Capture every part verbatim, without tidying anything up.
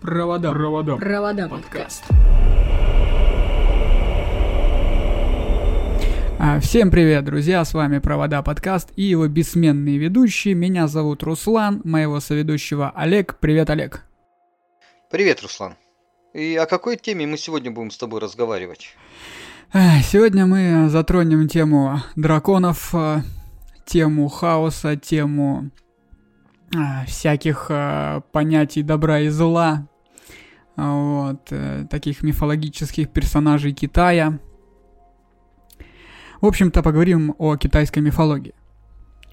Провода, провода, провода подкаст. Всем привет, друзья, с вами Провода Подкаст и его бессменные ведущие. Меня зовут Руслан, моего соведущего Олег. Привет, Олег. Привет, Руслан. И о какой теме мы сегодня будем с тобой разговаривать? Сегодня мы затронем тему драконов, тему хаоса, тему всяких понятий добра и зла, вот, таких мифологических персонажей Китая. В общем-то, поговорим о китайской мифологии,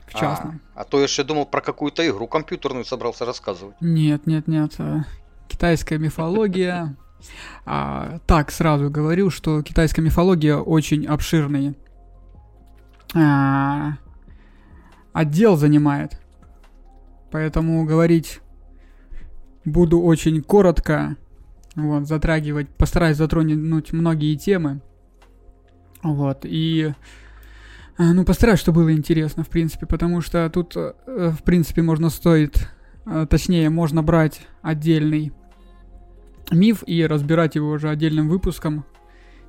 в частности. А, а то я же думал, про какую-то игру компьютерную собрался рассказывать. Нет, нет, нет. Китайская мифология... Так, сразу говорю, что китайская мифология очень обширный отдел занимает. Поэтому говорить буду очень коротко, вот, затрагивать, постараюсь затронуть многие темы. Вот, и, ну, постараюсь, чтобы было интересно, в принципе, потому что тут, в принципе, можно стоит, точнее, можно брать отдельный миф и разбирать его уже отдельным выпуском,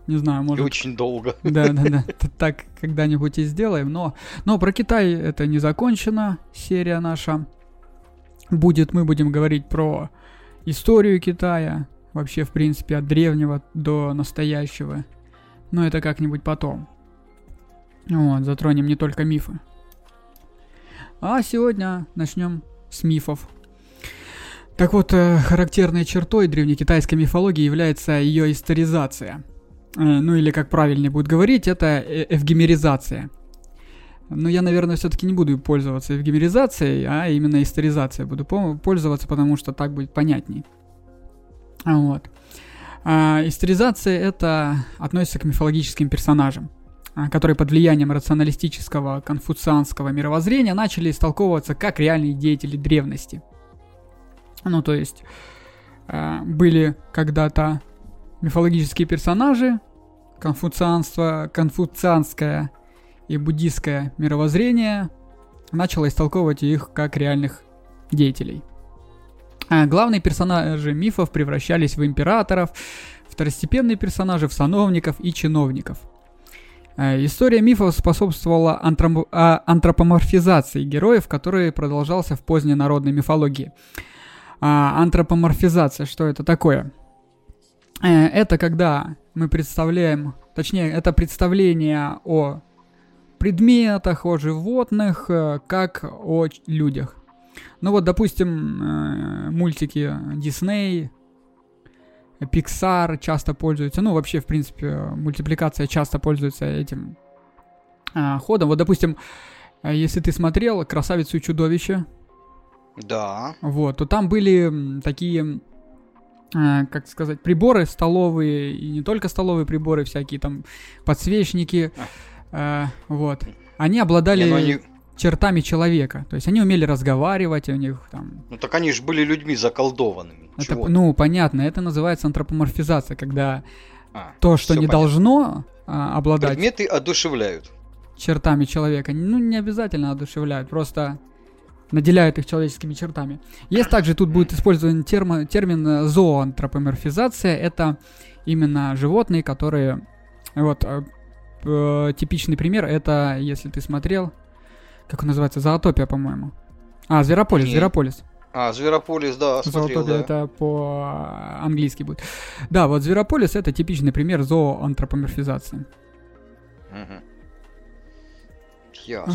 не знаю, может... И очень долго. Да-да-да, так когда-нибудь и сделаем, но, но про Китай это не закончена серия наша. Будет, мы будем говорить про историю Китая, вообще, в принципе, от древнего до настоящего. Но это как-нибудь потом. Вот, затронем не только мифы. А сегодня начнем с мифов. Так вот, характерной чертой древнекитайской мифологии является ее историзация. Ну или, как правильнее будет говорить, это эвгемеризация. Но я, наверное, все-таки не буду пользоваться эвгемеризацией, а именно историзацией буду пользоваться, потому что так будет понятней. Вот. А историзация это относится к мифологическим персонажам, которые под влиянием рационалистического конфуцианского мировоззрения начали истолковываться как реальные деятели древности. Ну, то есть, были когда-то мифологические персонажи, конфуцианство, конфуцианское и буддистское мировоззрение начало истолковывать их как реальных деятелей. Главные персонажи мифов превращались в императоров, второстепенные персонажи в сановников и чиновников. История мифов способствовала антроп... антропоморфизации героев, который продолжался в поздней народной мифологии. Антропоморфизация, что это такое? Это когда мы представляем, точнее, это представление о предметах, о животных, как о людях. Ну вот, допустим, мультики Disney, Pixar часто пользуются, ну вообще, в принципе, мультипликация часто пользуется этим ходом. Вот, допустим, если ты смотрел «Красавицу и чудовище», да. Вот, то там были такие, как сказать, приборы столовые, и не только столовые приборы, всякие там подсвечники, вот. Они обладали... Не, ну они... чертами человека. То есть они умели разговаривать, у них там... Ну так они же были людьми заколдованными. Это, ну, понятно, это называется антропоморфизация, когда а, то, что не понятно. Должно а, обладать... Предметы одушевляют. Чертами человека. Ну, не обязательно одушевляют, просто наделяют их человеческими чертами. Есть также, тут будет использован термо, термин зооантропоморфизация. Это именно животные, которые... Вот, э, типичный пример, это, если ты смотрел... Как он называется? Зоотопия, по-моему. А, Зверополис, Нет. Зверополис. А, Зверополис, да, смотрел, Зоотопия, да. Это по-английски будет. Да, вот Зверополис — это типичный пример зооантропоморфизации. Угу. Ясно.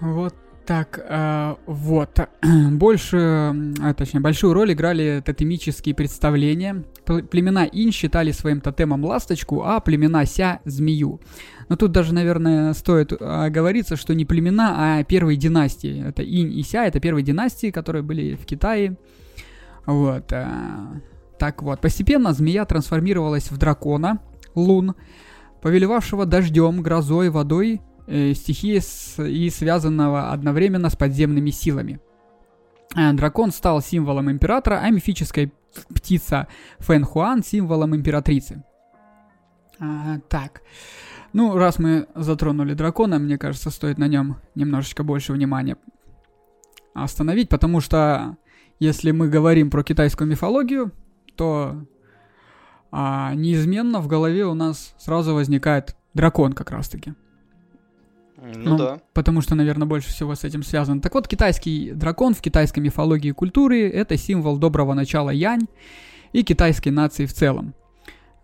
Вот так, э, вот. Больше, а, точнее, большую роль играли тотемические представления. Племена инь считали своим тотемом ласточку, а племена ся — змею. Но тут даже, наверное, стоит оговориться, что не племена, а первые династии. Это инь и ся, это первые династии, которые были в Китае. Вот. Так вот. Постепенно змея трансформировалась в дракона, лун, повелевавшего дождем, грозой, водой, э, стихией и связанного одновременно с подземными силами. Дракон стал символом императора, а мифическая птица Фэнхуан — символом императрицы. А, так... Ну, раз мы затронули дракона, мне кажется, стоит на нем немножечко больше внимания остановить, потому что если мы говорим про китайскую мифологию, что а, неизменно в голове у нас сразу возникает дракон как раз-таки. Ну, ну да. Потому что, наверное, больше всего с этим связано. Так вот, китайский дракон в китайской мифологии и культуре — это символ доброго начала янь и китайской нации в целом,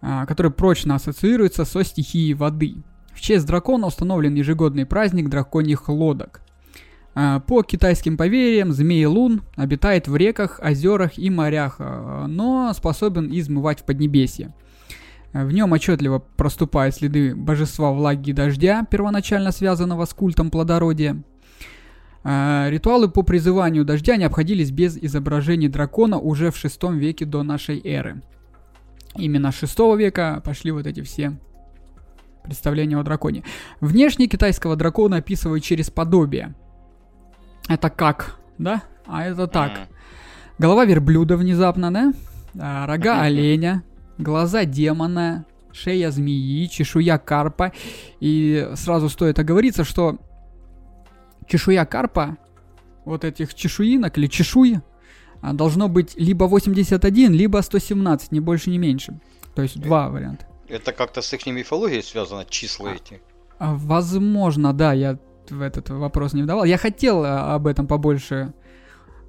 который прочно ассоциируется со стихией воды. В честь дракона установлен ежегодный праздник драконьих лодок. По китайским поверьям, змей-лун обитает в реках, озерах и морях, но способен измывать в Поднебесье. В нем отчетливо проступают следы божества влаги и дождя, первоначально связанного с культом плодородия. Ритуалы по призыванию дождя не обходились без изображений дракона уже в шестом веке до нашей эры. Именно с шестого века пошли вот эти все представления о драконе. Внешне китайского дракона описывают через подобие. Это как, да? А это так. Голова верблюда внезапно, да? Рога оленя. Глаза демона, шея змеи, чешуя карпа. И сразу стоит оговориться, что чешуя карпа, вот этих чешуинок или чешуй, должно быть либо восемьдесят один, либо сто семнадцать, ни больше, ни меньше. То есть два варианта. Это как-то с их мифологией связано, числа а, эти? Возможно, да, я в этот вопрос не вдавал. Я хотел об этом побольше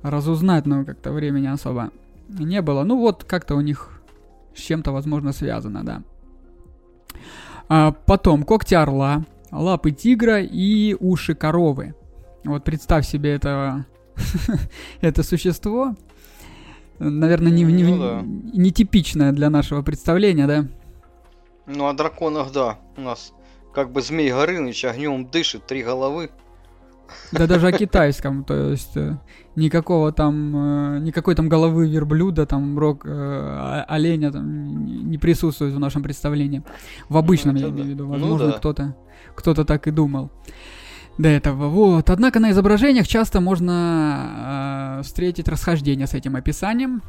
разузнать, но как-то времени особо не было. Ну вот, как-то у них... с чем-то, возможно, связано, да. А потом когти орла, лапы тигра и уши коровы. Вот представь себе это, это существо. Наверное, не, не, ну, да. нетипичное для нашего представления, да? Ну, о драконах, да. У нас как бы Змей Горыныч огнем дышит, три головы. Да даже о китайском, то есть никакого там, никакой там головы верблюда, там рог оленя там, не присутствует в нашем представлении. В обычном, ну, я да. имею в виду, возможно, ну, да. кто-то, кто-то так и думал до этого. Вот. Однако на изображениях часто можно э, встретить расхождение с этим описанием,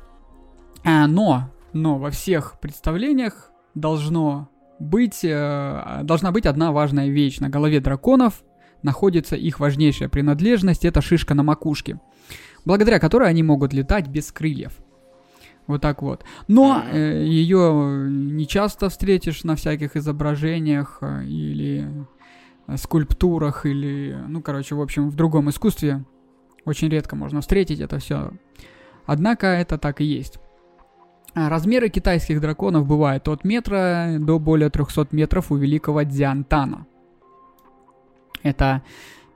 а, но, но во всех представлениях должно быть, э, должна быть одна важная вещь. На голове драконов находится их важнейшая принадлежность, это шишка на макушке, благодаря которой они могут летать без крыльев. Вот так вот. Но э, ее не часто встретишь на всяких изображениях или скульптурах, или, ну, короче, в общем, в другом искусстве очень редко можно встретить это все. Однако это так и есть. Размеры китайских драконов бывают от метра до более трехсот метров у великого Дзянтана. Это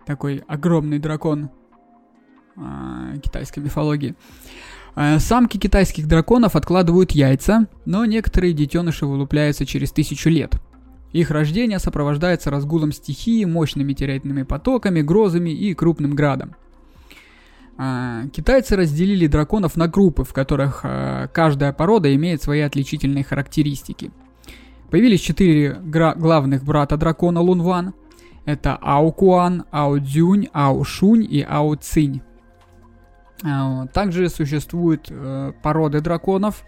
такой огромный дракон э, китайской мифологии. Э, самки китайских драконов откладывают яйца, но некоторые детеныши вылупляются через тысячу лет. Их рождение сопровождается разгулом стихии, мощными метеоритными потоками, грозами и крупным градом. Э, китайцы разделили драконов на группы, в которых э, каждая порода имеет свои отличительные характеристики. Появились четыре гра- главных брата дракона Лунван. Это Аокуан, Аодзюнь, Аошунь и Аоцинь. Также существуют э, породы драконов.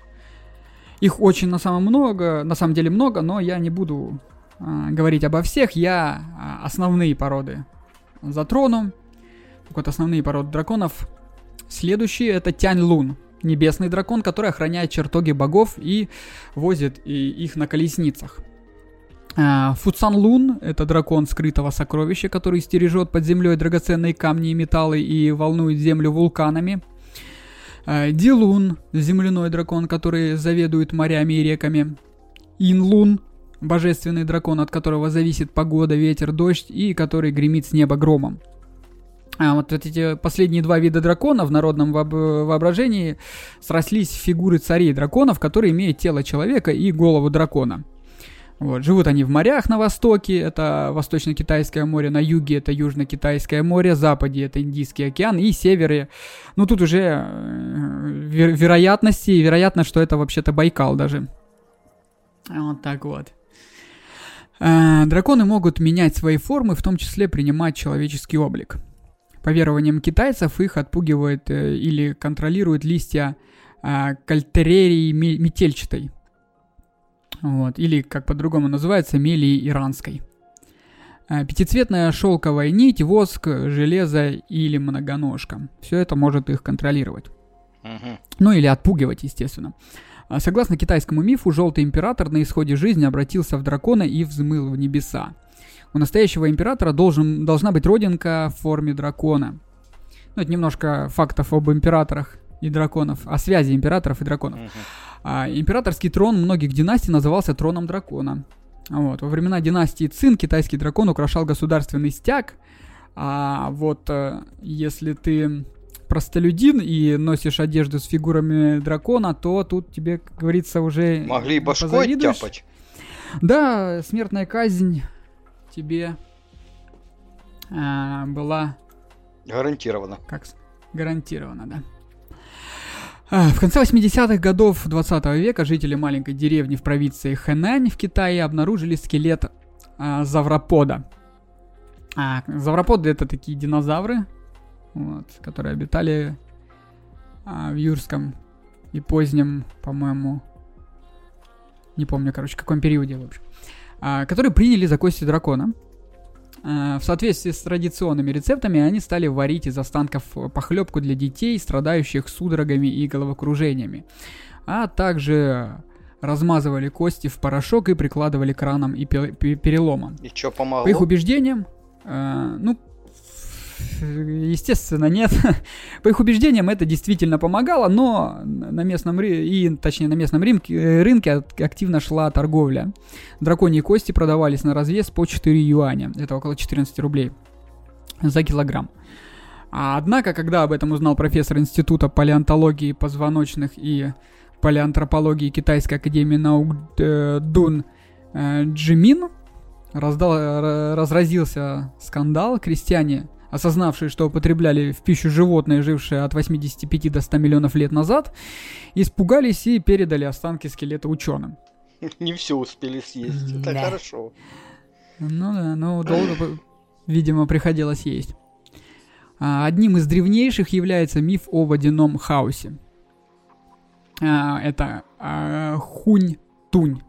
Их очень на самом много, на самом деле много, но я не буду э, говорить обо всех. Я э, основные породы затрону. Так вот, основные породы драконов. Следующий — это Тянь-лун, небесный дракон, который охраняет чертоги богов и возит и их на колесницах. Фуцанлун — это дракон скрытого сокровища, который стережет под землей драгоценные камни и металлы и волнует землю вулканами. Дилун — земляной дракон, который заведует морями и реками. Инлун — божественный дракон, от которого зависит погода, ветер, дождь и который гремит с неба громом. А вот эти последние два вида дракона в народном воображении срослись в фигуры царей драконов, которые имеют тело человека и голову дракона. Вот. Живут они в морях на востоке, это Восточно-Китайское море, на юге это Южно-Китайское море, западе это Индийский океан и севере. Ну тут уже вер- вероятности, вероятно, что это вообще-то Байкал даже. Вот так вот. Драконы могут менять свои формы, в том числе принимать человеческий облик. По верованиям китайцев, их отпугивают или контролируют листья кальтерерии метельчатой. Вот, или, как по-другому называется, мели иранской. Пятицветная шелковая нить, воск, железо или многоножка. Все это может их контролировать. Угу. Ну или отпугивать, естественно. Согласно китайскому мифу, Желтый Император на исходе жизни обратился в дракона и взмыл в небеса. У настоящего императора должен, должна быть родинка в форме дракона. Ну, это немножко фактов об императорах и драконов, о связи императоров и драконов. Uh-huh. Императорский трон многих династий назывался троном дракона. Вот. Во времена династии Цин китайский дракон украшал государственный стяг. А вот если ты простолюдин и носишь одежду с фигурами дракона, то тут тебе, как говорится, уже могли башкой тяпать. Да, смертная казнь тебе а, была... Гарантированно. Как? Гарантированно, да. А, в конце восьмидесятых годов двадцатого века жители маленькой деревни в провинции Хэнань в Китае обнаружили скелет а, завропода. А, завроподы — это такие динозавры, вот, которые обитали а, в юрском и позднем, по-моему, не помню, короче, в каком периоде, в общем, а, которые приняли за кости дракона. В соответствии с традиционными рецептами они стали варить из останков похлебку для детей, страдающих судорогами и головокружениями, а также размазывали кости в порошок и прикладывали к ранам и переломам. И что, помогло? По их убеждениям, э, ну, естественно, нет. По их убеждениям это действительно помогало, но на местном, и, точнее, на местном рынке, рынке активно шла торговля. Драконьи кости продавались на развес по четыре юаня, это около четырнадцать рублей за килограмм. Однако, когда об этом узнал профессор Института палеонтологии позвоночных и палеантропологии Китайской академии наук Дун Джимин, раздал, разразился скандал. Крестьяне, осознавшие, что употребляли в пищу животные, жившие от восьмидесяти пяти до ста миллионов лет назад, испугались и передали останки скелета ученым. Не все успели съесть, это хорошо. Ну да, ну долго, видимо, приходилось есть. Одним из древнейших является миф о водяном хаосе. Это хунь-тунь.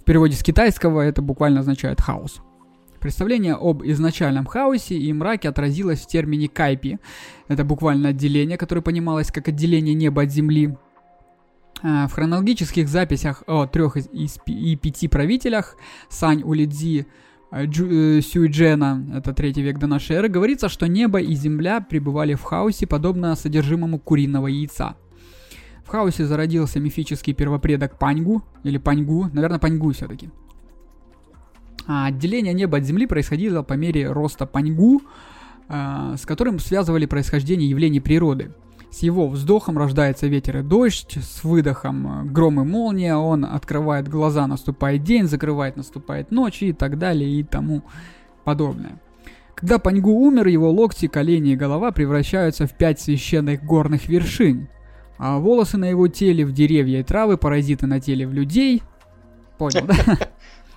В переводе с китайского это буквально означает хаос. Представление об изначальном хаосе и мраке отразилось в термине «кайпи». Это буквально отделение, которое понималось как отделение неба от земли. В хронологических записях о трех и пяти правителях Сань У Лидзи Сюйджена, это третий век до нашей эры, говорится, что небо и земля пребывали в хаосе, подобно содержимому куриного яйца. В хаосе зародился мифический первопредок Паньгу, или Паньгу, наверное, Паньгу все-таки. А отделение неба от земли происходило по мере роста Паньгу, э, с которым связывали происхождение явлений природы. С его вздохом рождается ветер и дождь, с выдохом гром и молния, он открывает глаза, наступает день, закрывает, наступает ночь и так далее и тому подобное. Когда Паньгу умер, его локти, колени и голова превращаются в пять священных горных вершин, а волосы на его теле в деревья и травы, паразиты на теле в людей... Понял, да?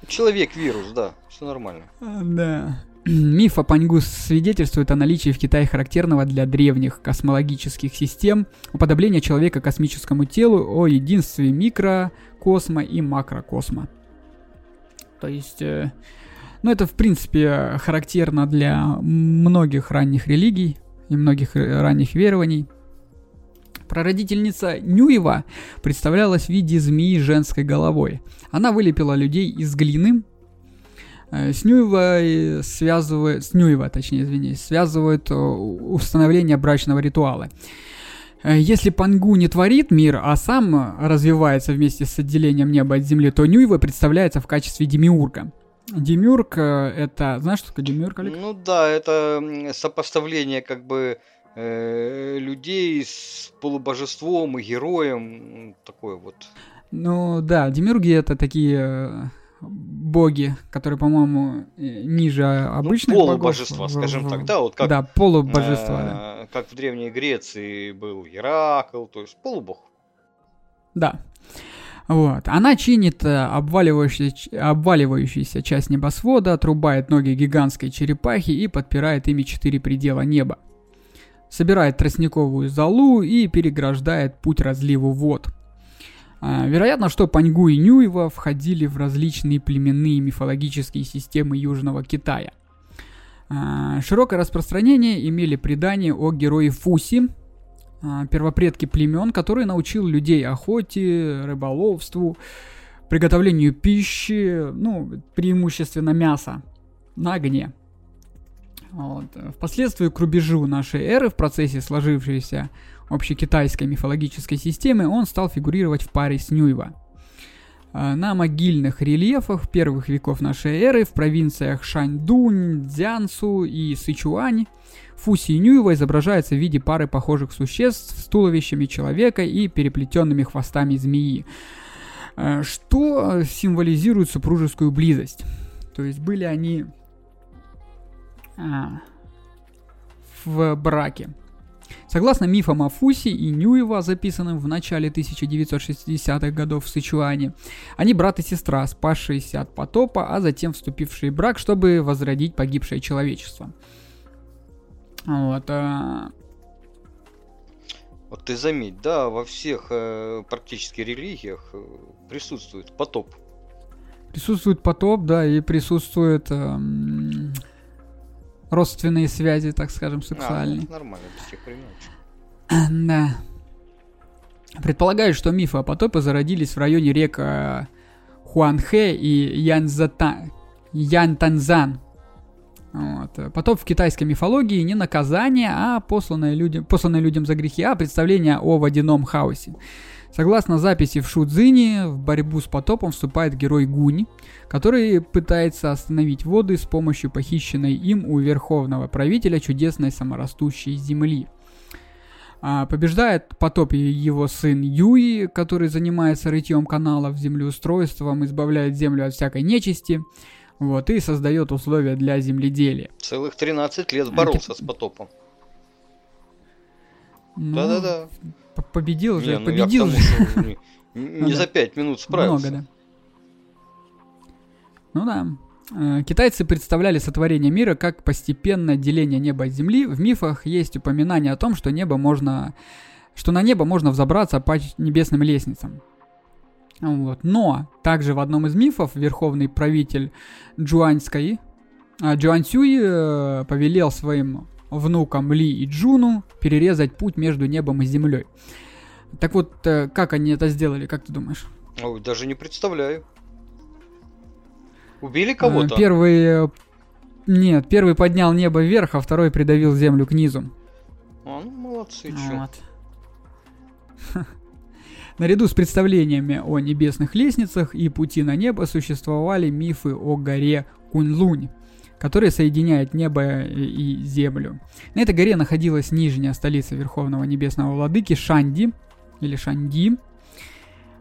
Человек-вирус, да, все нормально. Да. Миф о Паньгу свидетельствует о наличии в Китае характерного для древних космологических систем уподобления человека космическому телу, о единстве микрокосма и макрокосма. То есть, э, ну это в принципе характерно для многих ранних религий и многих ранних верований. Прародительница Нюева представлялась в виде змеи с женской головой. Она вылепила людей из глины. С Нюевой связывают, с Нюева, точнее, извини, связывают установление брачного ритуала. Если Пангу не творит мир, а сам развивается вместе с отделением неба от земли, то Нюева представляется в качестве демиурга. Демиург — это... Знаешь, что такое демиург, Олег? Ну да, это сопоставление как бы... людей с полубожеством и героем, такое вот. Ну да, демиурги — это такие боги, которые, по-моему, ниже обычных ну, полубожества, богов. Скажем так, да, вот как, да, полубожества, э, да. Как в Древней Греции был Геракл, то есть полубог. Да. Вот. Она чинит обваливающийся, обваливающуюся часть небосвода, отрубает ноги гигантской черепахи и подпирает ими четыре предела неба. Собирает тростниковую золу и переграждает путь разливу вод. А, вероятно, что Паньгу и Нюева входили в различные племенные мифологические системы Южного Китая. А, широкое распространение имели предания о герое Фуси, первопредки племен, который научил людей охоте, рыболовству, приготовлению пищи, ну, преимущественно мяса, на огне. Вот. Впоследствии к рубежу нашей эры в процессе сложившейся общекитайской мифологической системы он стал фигурировать в паре с Нюева. На могильных рельефах первых веков нашей эры в провинциях Шаньдунь, Цзянсу и Сычуань Фуси и Нюева изображаются в виде пары похожих существ с туловищами человека и переплетенными хвостами змеи, что символизирует супружескую близость. То есть были они а, в браке. Согласно мифам о Фуси и Нюева, записанным в начале тысяча девятьсот шестидесятых годов в Сычуане, они брат и сестра, спасшиеся от потопа, а затем вступившие в брак, чтобы возродить погибшее человечество. Вот, а... вот ты заметь, да, во всех э, практически религиях присутствует потоп. Присутствует потоп, да, и присутствует э, м- родственные связи, так скажем, сексуальные. А, ну, нормально, без тех времен. Да. Предполагаю, что мифы о потопе зародились в районе рек э, Хуанхэ и Янзата... Янтанзан. Вот. Потоп в китайской мифологии не наказание, а посланное людям, посланное людям за грехи, а представление о водяном хаосе. Согласно записи в Шудзине, в борьбу с потопом вступает герой Гунь, который пытается остановить воды с помощью похищенной им у верховного правителя чудесной саморастущей земли. А побеждает потоп его сын Юи, который занимается рытьем каналов, землеустройством, избавляет землю от всякой нечисти. Вот, и создает условия для земледелия. Целых тринадцать лет боролся а, с потопом. Ну, да-да-да. Победил же, не, ну победил я к тому, же. Не, не ну, за да. пять минут справился. Много, да. Ну да. Китайцы представляли сотворение мира как постепенное деление неба от земли. В мифах есть упоминание о том, что, небо можно, что на небо можно взобраться по небесным лестницам. Вот. Но также в одном из мифов верховный правитель Джуаньской, Джуаньцюй э, повелел своим внукам Ли и Джуну перерезать путь между небом и землей. Так вот, э, как они это сделали, как ты думаешь? Ой, даже не представляю. Убили кого-то? Э, первый... Нет, первый поднял небо вверх, а второй придавил землю к низу. А, ну молодцы, чё. Вот. Наряду с представлениями о небесных лестницах и пути на небо существовали мифы о горе Куньлунь, которая соединяет небо и землю. На этой горе находилась нижняя столица Верховного Небесного Владыки Шанди, или Шанди.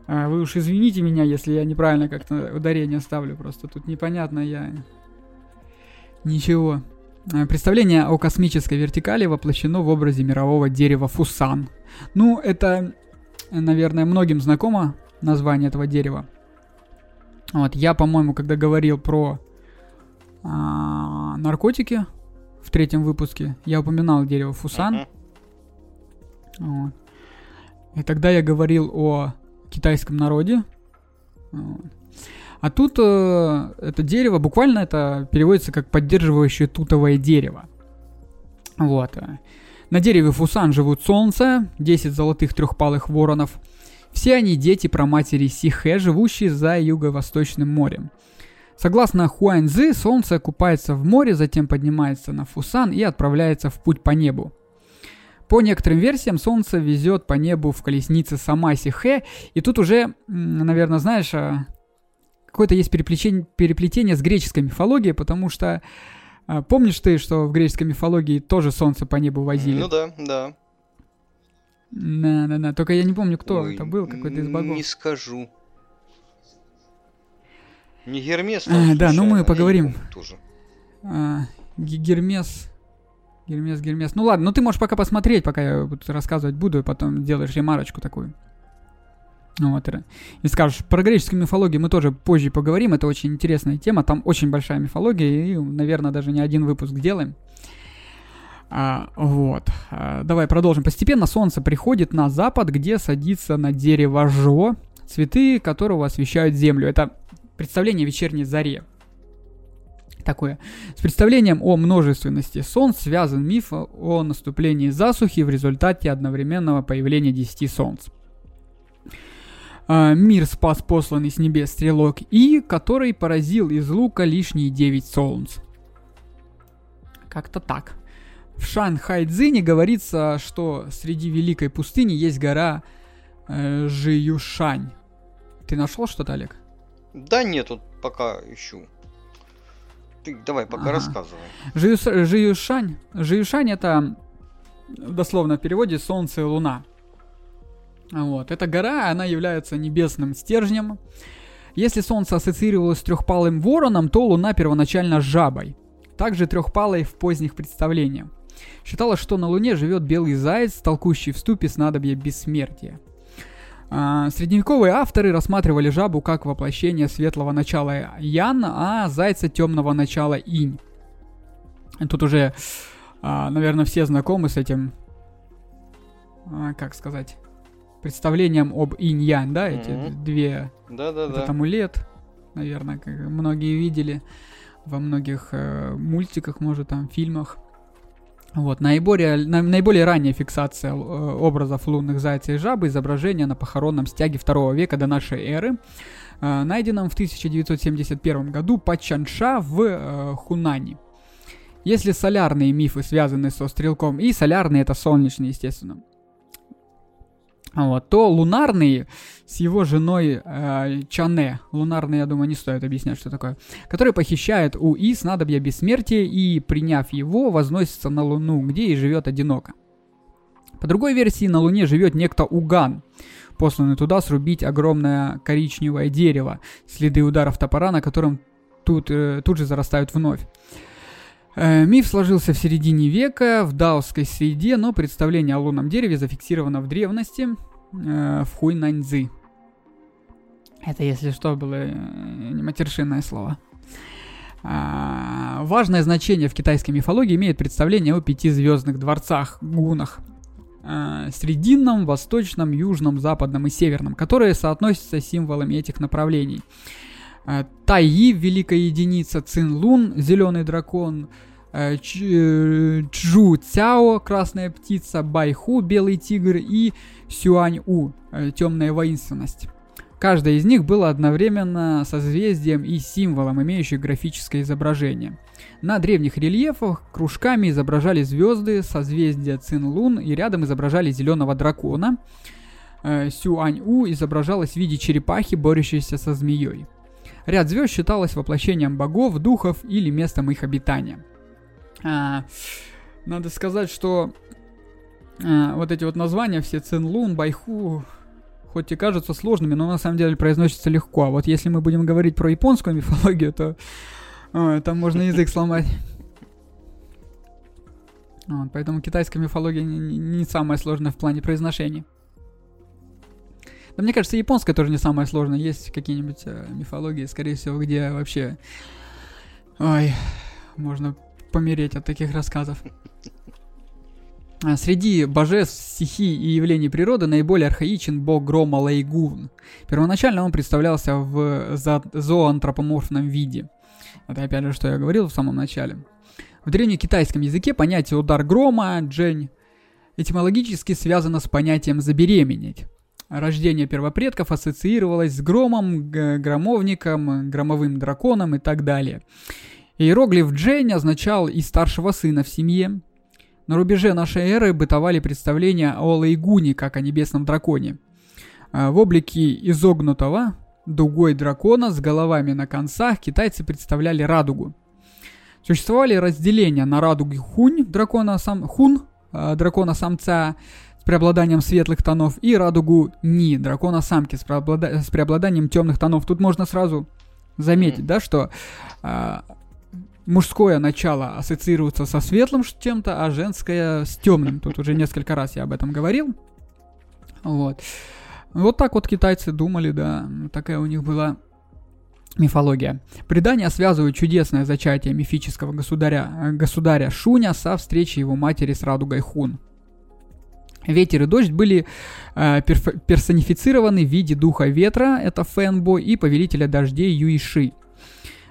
Вы уж извините меня, если я неправильно как-то ударение ставлю, просто тут непонятно я... Ничего. Представление о космической вертикали воплощено в образе мирового дерева Фусан. Ну, это... Наверное, многим знакомо название этого дерева. Вот, я, по-моему, когда говорил про э, наркотики в третьем выпуске, я упоминал дерево Фусан. Uh-huh. Вот. И тогда я говорил о китайском народе. Вот. А тут э, это дерево, буквально это переводится как поддерживающее тутовое дерево. Вот. На дереве Фусан живут солнце, десять золотых трехпалых воронов. Все они дети праматери Сихэ, живущие за юго-восточным морем. Согласно Хуаньцзы, солнце купается в море, затем поднимается на Фусан и отправляется в путь по небу. По некоторым версиям, солнце везет по небу в колеснице Самаси Хэ. И тут уже, наверное, знаешь, какое-то есть переплетение, переплетение с греческой мифологией, потому что... Помнишь ты, что в греческой мифологии тоже солнце по небу возили? Ну да, да. Да-да-да, только я не помню, кто Ой, это был, какой-то из богов. Не скажу. Не Гермес? А, да, ну мы поговорим. Тоже. А, Гермес, Гермес, Гермес. Ну ладно, ну ты можешь пока посмотреть, пока я рассказывать буду, и потом делаешь ремарочку такую. Вот. И скажешь, про греческую мифологию мы тоже позже поговорим, это очень интересная тема, там очень большая мифология, и, наверное, даже не один выпуск делаем. А, вот. А, давай продолжим. Постепенно солнце приходит на запад, где садится на дерево жо, цветы которого освещают землю. Это представление вечерней заре. Такое. С представлением о множественности солн связан миф о наступлении засухи в результате одновременного появления десяти солнц. Мир спас посланный с небес стрелок И, который поразил из лука лишние девять солнц. Как-то так. В Шанхайцзине говорится, что среди великой пустыни есть гора э, Жиюшань. Ты нашел что-то, Олег? Да нет, вот пока ищу. Ты давай пока ага. рассказывай. Жию, Жиюшань. Жиюшань — это дословно в переводе солнце и луна. Вот. Эта гора, она является небесным стержнем. Если солнце ассоциировалось с трехпалым вороном, то луна первоначально с жабой. Также трехпалой в поздних представлениях. Считалось, что на луне живет белый заяц, толкущий в ступе снадобье бессмертия. А, средневековые авторы рассматривали жабу как воплощение светлого начала Ян, а зайца темного начала Инь. Тут уже, а, наверное, все знакомы с этим, а, как сказать, представлением об Инь-Ян, да, эти mm-hmm. две, Да-да-да. этот амулет, наверное, как многие видели. Во многих э, мультиках, может, там, фильмах. Вот. Наиболее, на, наиболее ранняя фиксация э, образов лунных зайца и жабы, изображение на похоронном стяге второго века до нашей эры, э, найденном в тысяча девятьсот семьдесят первом году под Чанша в э, Хунани. Если солярные мифы связаны со стрелком, и солярные — это солнечные, естественно, вот, то лунарные с его женой э, Чане, лунарные, я думаю, не стоит объяснять, что такое, который похищает у И снадобье бессмертия и, приняв его, возносится на Луну, где и живет одиноко. По другой версии, на Луне живет некто Уган, посланный туда срубить огромное коричневое дерево, следы ударов топора, на котором тут, э, тут же зарастают вновь. Миф сложился в середине века в даосской среде, но представление о лунном дереве зафиксировано в древности э, в Хуйнаньцзы. Это, если что, было не матершинное слово. А, важное значение в китайской мифологии имеет представление о пяти звездных дворцах, гунах. Э, срединном, восточном, южном, западном и северном, которые соотносятся с символами этих направлений. Тайи, великая единица, Цинлун, зеленый дракон, Чжу Цяо, красная птица, Байху, белый тигр и Сюань У, темная воинственность. Каждая из них была одновременно созвездием и символом, имеющим графическое изображение. На древних рельефах кружками изображали звезды, созвездия Цинлун, и рядом изображали зеленого дракона. Сюань У изображалась в виде черепахи, борющейся со змеей. Ряд звезд считалось воплощением богов, духов или местом их обитания. А, надо сказать, что а, вот эти вот названия все Цинлун, Байху, хоть и кажутся сложными, но на самом деле произносятся легко. А вот если мы будем говорить про японскую мифологию, то о, там можно язык сломать. Вот, поэтому китайская мифология не, не самая сложная в плане произношения. Да, мне кажется, японская тоже не самая сложная. Есть какие-нибудь э, мифологии, скорее всего, где вообще... Ой, можно помереть от таких рассказов. Среди божеств, стихий и явлений природы наиболее архаичен бог грома Лэйгун. Первоначально он представлялся в зо- зооантропоморфном виде. Это опять же, что я говорил в самом начале. В древнекитайском языке понятие «удар грома» «джэнь» этимологически связано с понятием «забеременеть». Рождение первопредков ассоциировалось с громом, г- громовником, громовым драконом и так далее. Иероглиф «джэнь» означал «и старшего сына в семье». На рубеже нашей эры бытовали представления о Лэйгуне, как о небесном драконе. В облике изогнутого дугой дракона с головами на концах китайцы представляли радугу. Существовали разделения на радуги хунь, дракона сам, хун, дракона-самца, преобладанием светлых тонов, и радугу Ни, дракона-самки, с, преоблада... с преобладанием темных тонов. Тут можно сразу заметить, mm-hmm. да, что э, мужское начало ассоциируется со светлым чем-то, а женское с темным. Тут уже несколько раз я об этом говорил. Вот. Вот так вот китайцы думали, да, такая у них была мифология. Предания связывают чудесное зачатие мифического государя, государя Шуня со встречей его матери с радугой Хун. Ветер и дождь были э, перф- персонифицированы в виде духа ветра, это Фэнбо, и повелителя дождей Юйши.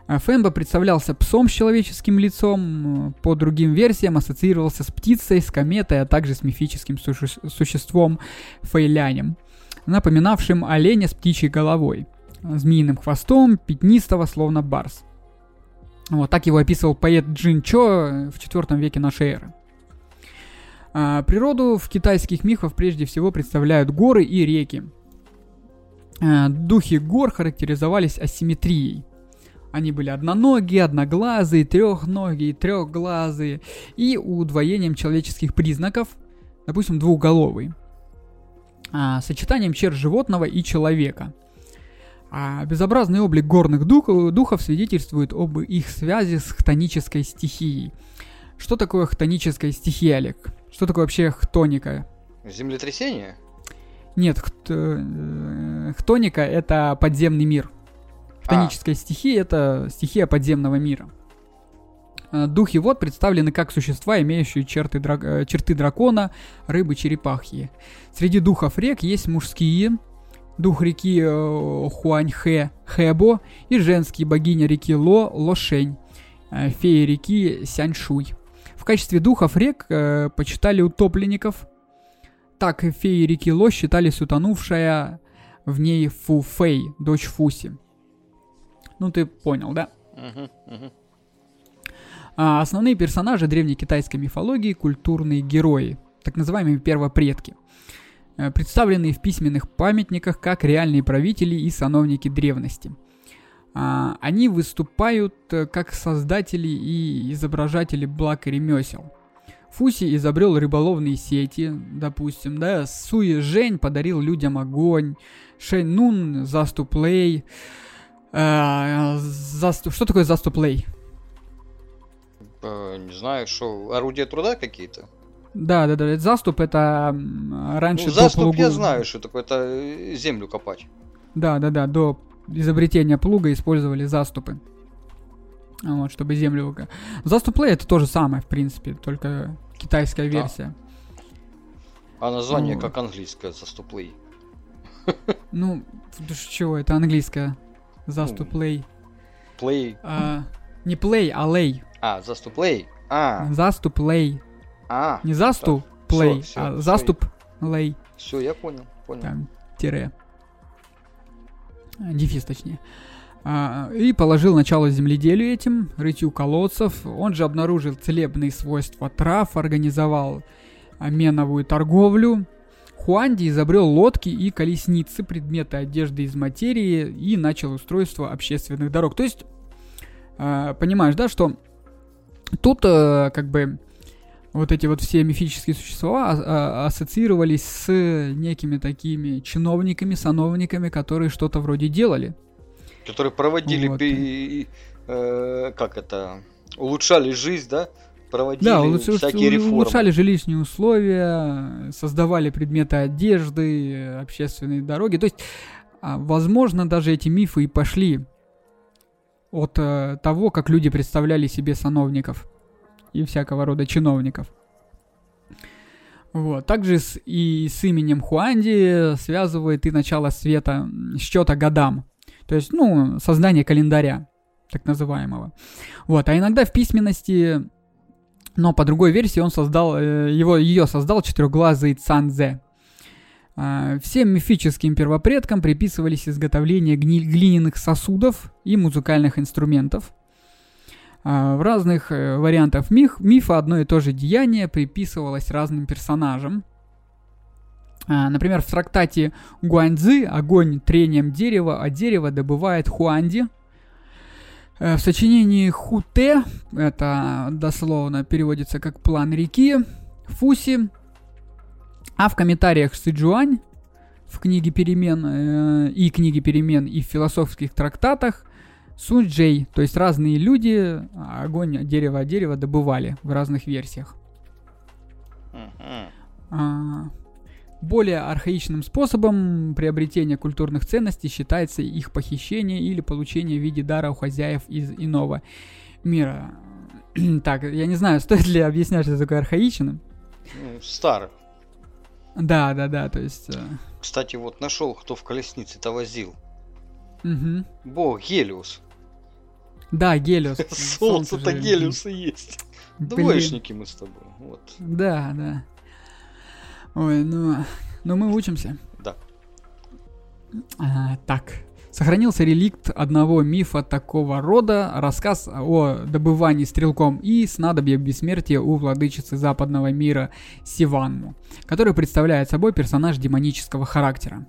Фэнбо представлялся псом с человеческим лицом, по другим версиям ассоциировался с птицей, с кометой, а также с мифическим суще- существом Фэйлянем, напоминавшим оленя с птичьей головой, змеиным хвостом, пятнистого, словно барс. Вот так его описывал поэт Джин Чо в четвёртом веке нашей эры. А природу в китайских мифах прежде всего представляют горы и реки. А духи гор характеризовались асимметрией. Они были одноногие, одноглазые, трехногие, трехглазые и удвоением человеческих признаков, допустим, двухголовый, а, сочетанием черт животного и человека. А безобразный облик горных дух, духов свидетельствует об их связи с хтонической стихией. Что такое хтоническая стихия, Олег? Что такое вообще хтоника? Землетрясение? Нет, хт... хтоника — это подземный мир. Хтоническая а. стихия — это стихия подземного мира. Духи вод представлены как существа, имеющие черты, дра... черты дракона, рыбы, черепахи. Среди духов рек есть мужские, дух реки Хуаньхэ Хэбо, и женские, богиня реки Ло Лошень, фея реки Сяньшуй. В качестве духов рек э, почитали утопленников. Так, феей реки Ло считались утонувшая в ней Фу Фэй, дочь Фуси. Ну, ты понял, да? Uh-huh, uh-huh. А основные персонажи древнекитайской мифологии – культурные герои, так называемые первопредки, представленные в письменных памятниках как реальные правители и сановники древности. А они выступают как создатели и изображатели благ и ремесел. Фуси изобрел рыболовные сети, допустим, да, Суи Жень подарил людям огонь, Шэньнун – заступ Лэй. Uh, заступ... Что такое заступ Лэй? Uh, не знаю, что, орудия труда какие-то? Да, да, да, заступ — это раньше, ну, до заступ плугу... я знаю, что такое, это землю копать. Да, да, да, до изобретения плуга использовали заступы, вот, чтобы землю... Заступ Лэй — это то же самое, в принципе, только китайская версия. А, а название, ну... как английское, заступ Лэй. Ну, чего, это английское... Заступ Лэй. Плей. А, не плей, а лей. А, заступ Лэй. А. Заступ Лэй. А. Не заступ Плей, а заступ Лэй. Все, я понял, понял. Там тире. Дефис, точнее. А, и положил начало земледелию этим, рытью колодцев. Он же обнаружил целебные свойства трав, организовал меновую торговлю. Хуанди изобрел лодки и колесницы, предметы одежды из материи, и начал устройство общественных дорог. То есть, э, понимаешь, да, что тут э, как бы вот эти вот все мифические существа а- а- ассоциировались с некими такими чиновниками, сановниками, которые что-то вроде делали. Которые проводили, вот. пи- э, как это, улучшали жизнь, да? Проводили, да, улучшали, всякие реформы. улучшали жилищные условия, создавали предметы одежды, общественные дороги. То есть, возможно, даже эти мифы и пошли от того, как люди представляли себе сановников и всякого рода чиновников. Вот. Также с, и с именем Хуанди связывает и начало света, счета годам. То есть, ну, создание календаря, так называемого. Вот. А иногда в письменности... Но по другой версии он создал, его, ее создал четырехглазый Цанзе. Всем мифическим первопредкам приписывались изготовление гни- глиняных сосудов и музыкальных инструментов. В разных вариантах миф, мифа одно и то же деяние приписывалось разным персонажам. Например, в трактате Гуаньцзы «Огонь трением дерева, а дерево добывает Хуанди». В сочинении Хуте, это дословно переводится как «план реки», Фуси, а в комментариях Сычжуань в книге перемен и книге перемен и в философских трактатах Сунь-Джей, то есть разные люди огонь дерево от дерева добывали в разных версиях. Uh-huh. Более архаичным способом приобретения культурных ценностей считается их похищение или получение в виде дара у хозяев из иного мира. Так, я не знаю, стоит ли объяснять, что такое архаичным. Ну, старый. Да, да, да, то есть... Кстати, вот нашел, кто в колеснице-то возил. Угу. Бог Гелиус. Да, Гелиос. Солнце-то Гелиоса есть. Двоечники мы с тобой. Вот. Да, да. Ой, ну... Но мы учимся. Да. А, так. Сохранился реликт одного мифа такого рода, рассказ о добывании стрелком и снадобье бессмертия у владычицы западного мира Сиванму, который представляет собой персонаж демонического характера.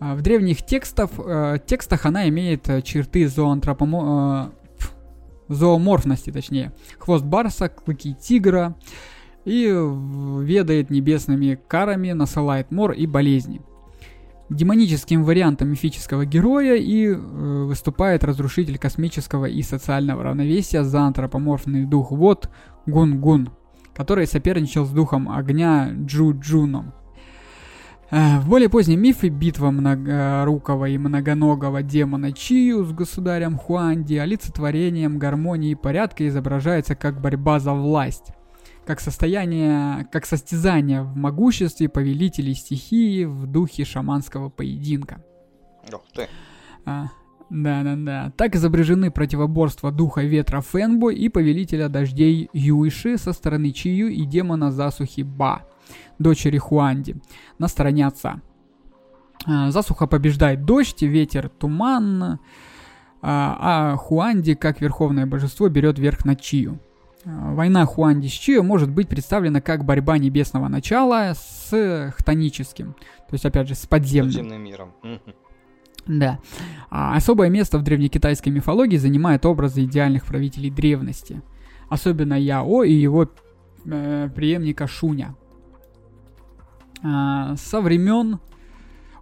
В древних текстов, э, текстах она имеет черты зоантропомо... э, зооморфности, точнее, хвост барса, клыки тигра, и ведает небесными карами, насылает мор и болезни. Демоническим вариантом мифического героя и э, выступает разрушитель космического и социального равновесия за антропоморфный дух вод Гун-Гун, который соперничал с духом огня Джу-Джуном. Э, в более позднем мифе битва многорукого и многоногого демона Чию с государем Хуанди олицетворением гармонии и порядка изображается как борьба за власть, как состояние, как состязание в могуществе повелителей стихии в духе шаманского поединка. Ух ты. А, да-да-да. Так изображены противоборства духа ветра Фэнбо и повелителя дождей Юйши со стороны Чию и демона Засухи Ба, дочери Хуанди, на стороне отца. А, засуха побеждает дождь, ветер туман, а, а Хуанди, как верховное божество, берет верх над Чию. Война Хуанди с Чио может быть представлена как борьба небесного начала с хтоническим, то есть, опять же, с подземным. Подземным миром. Да. А особое место в древнекитайской мифологии занимает образы идеальных правителей древности. Особенно Яо и его э, преемника Шуня. А, со времен...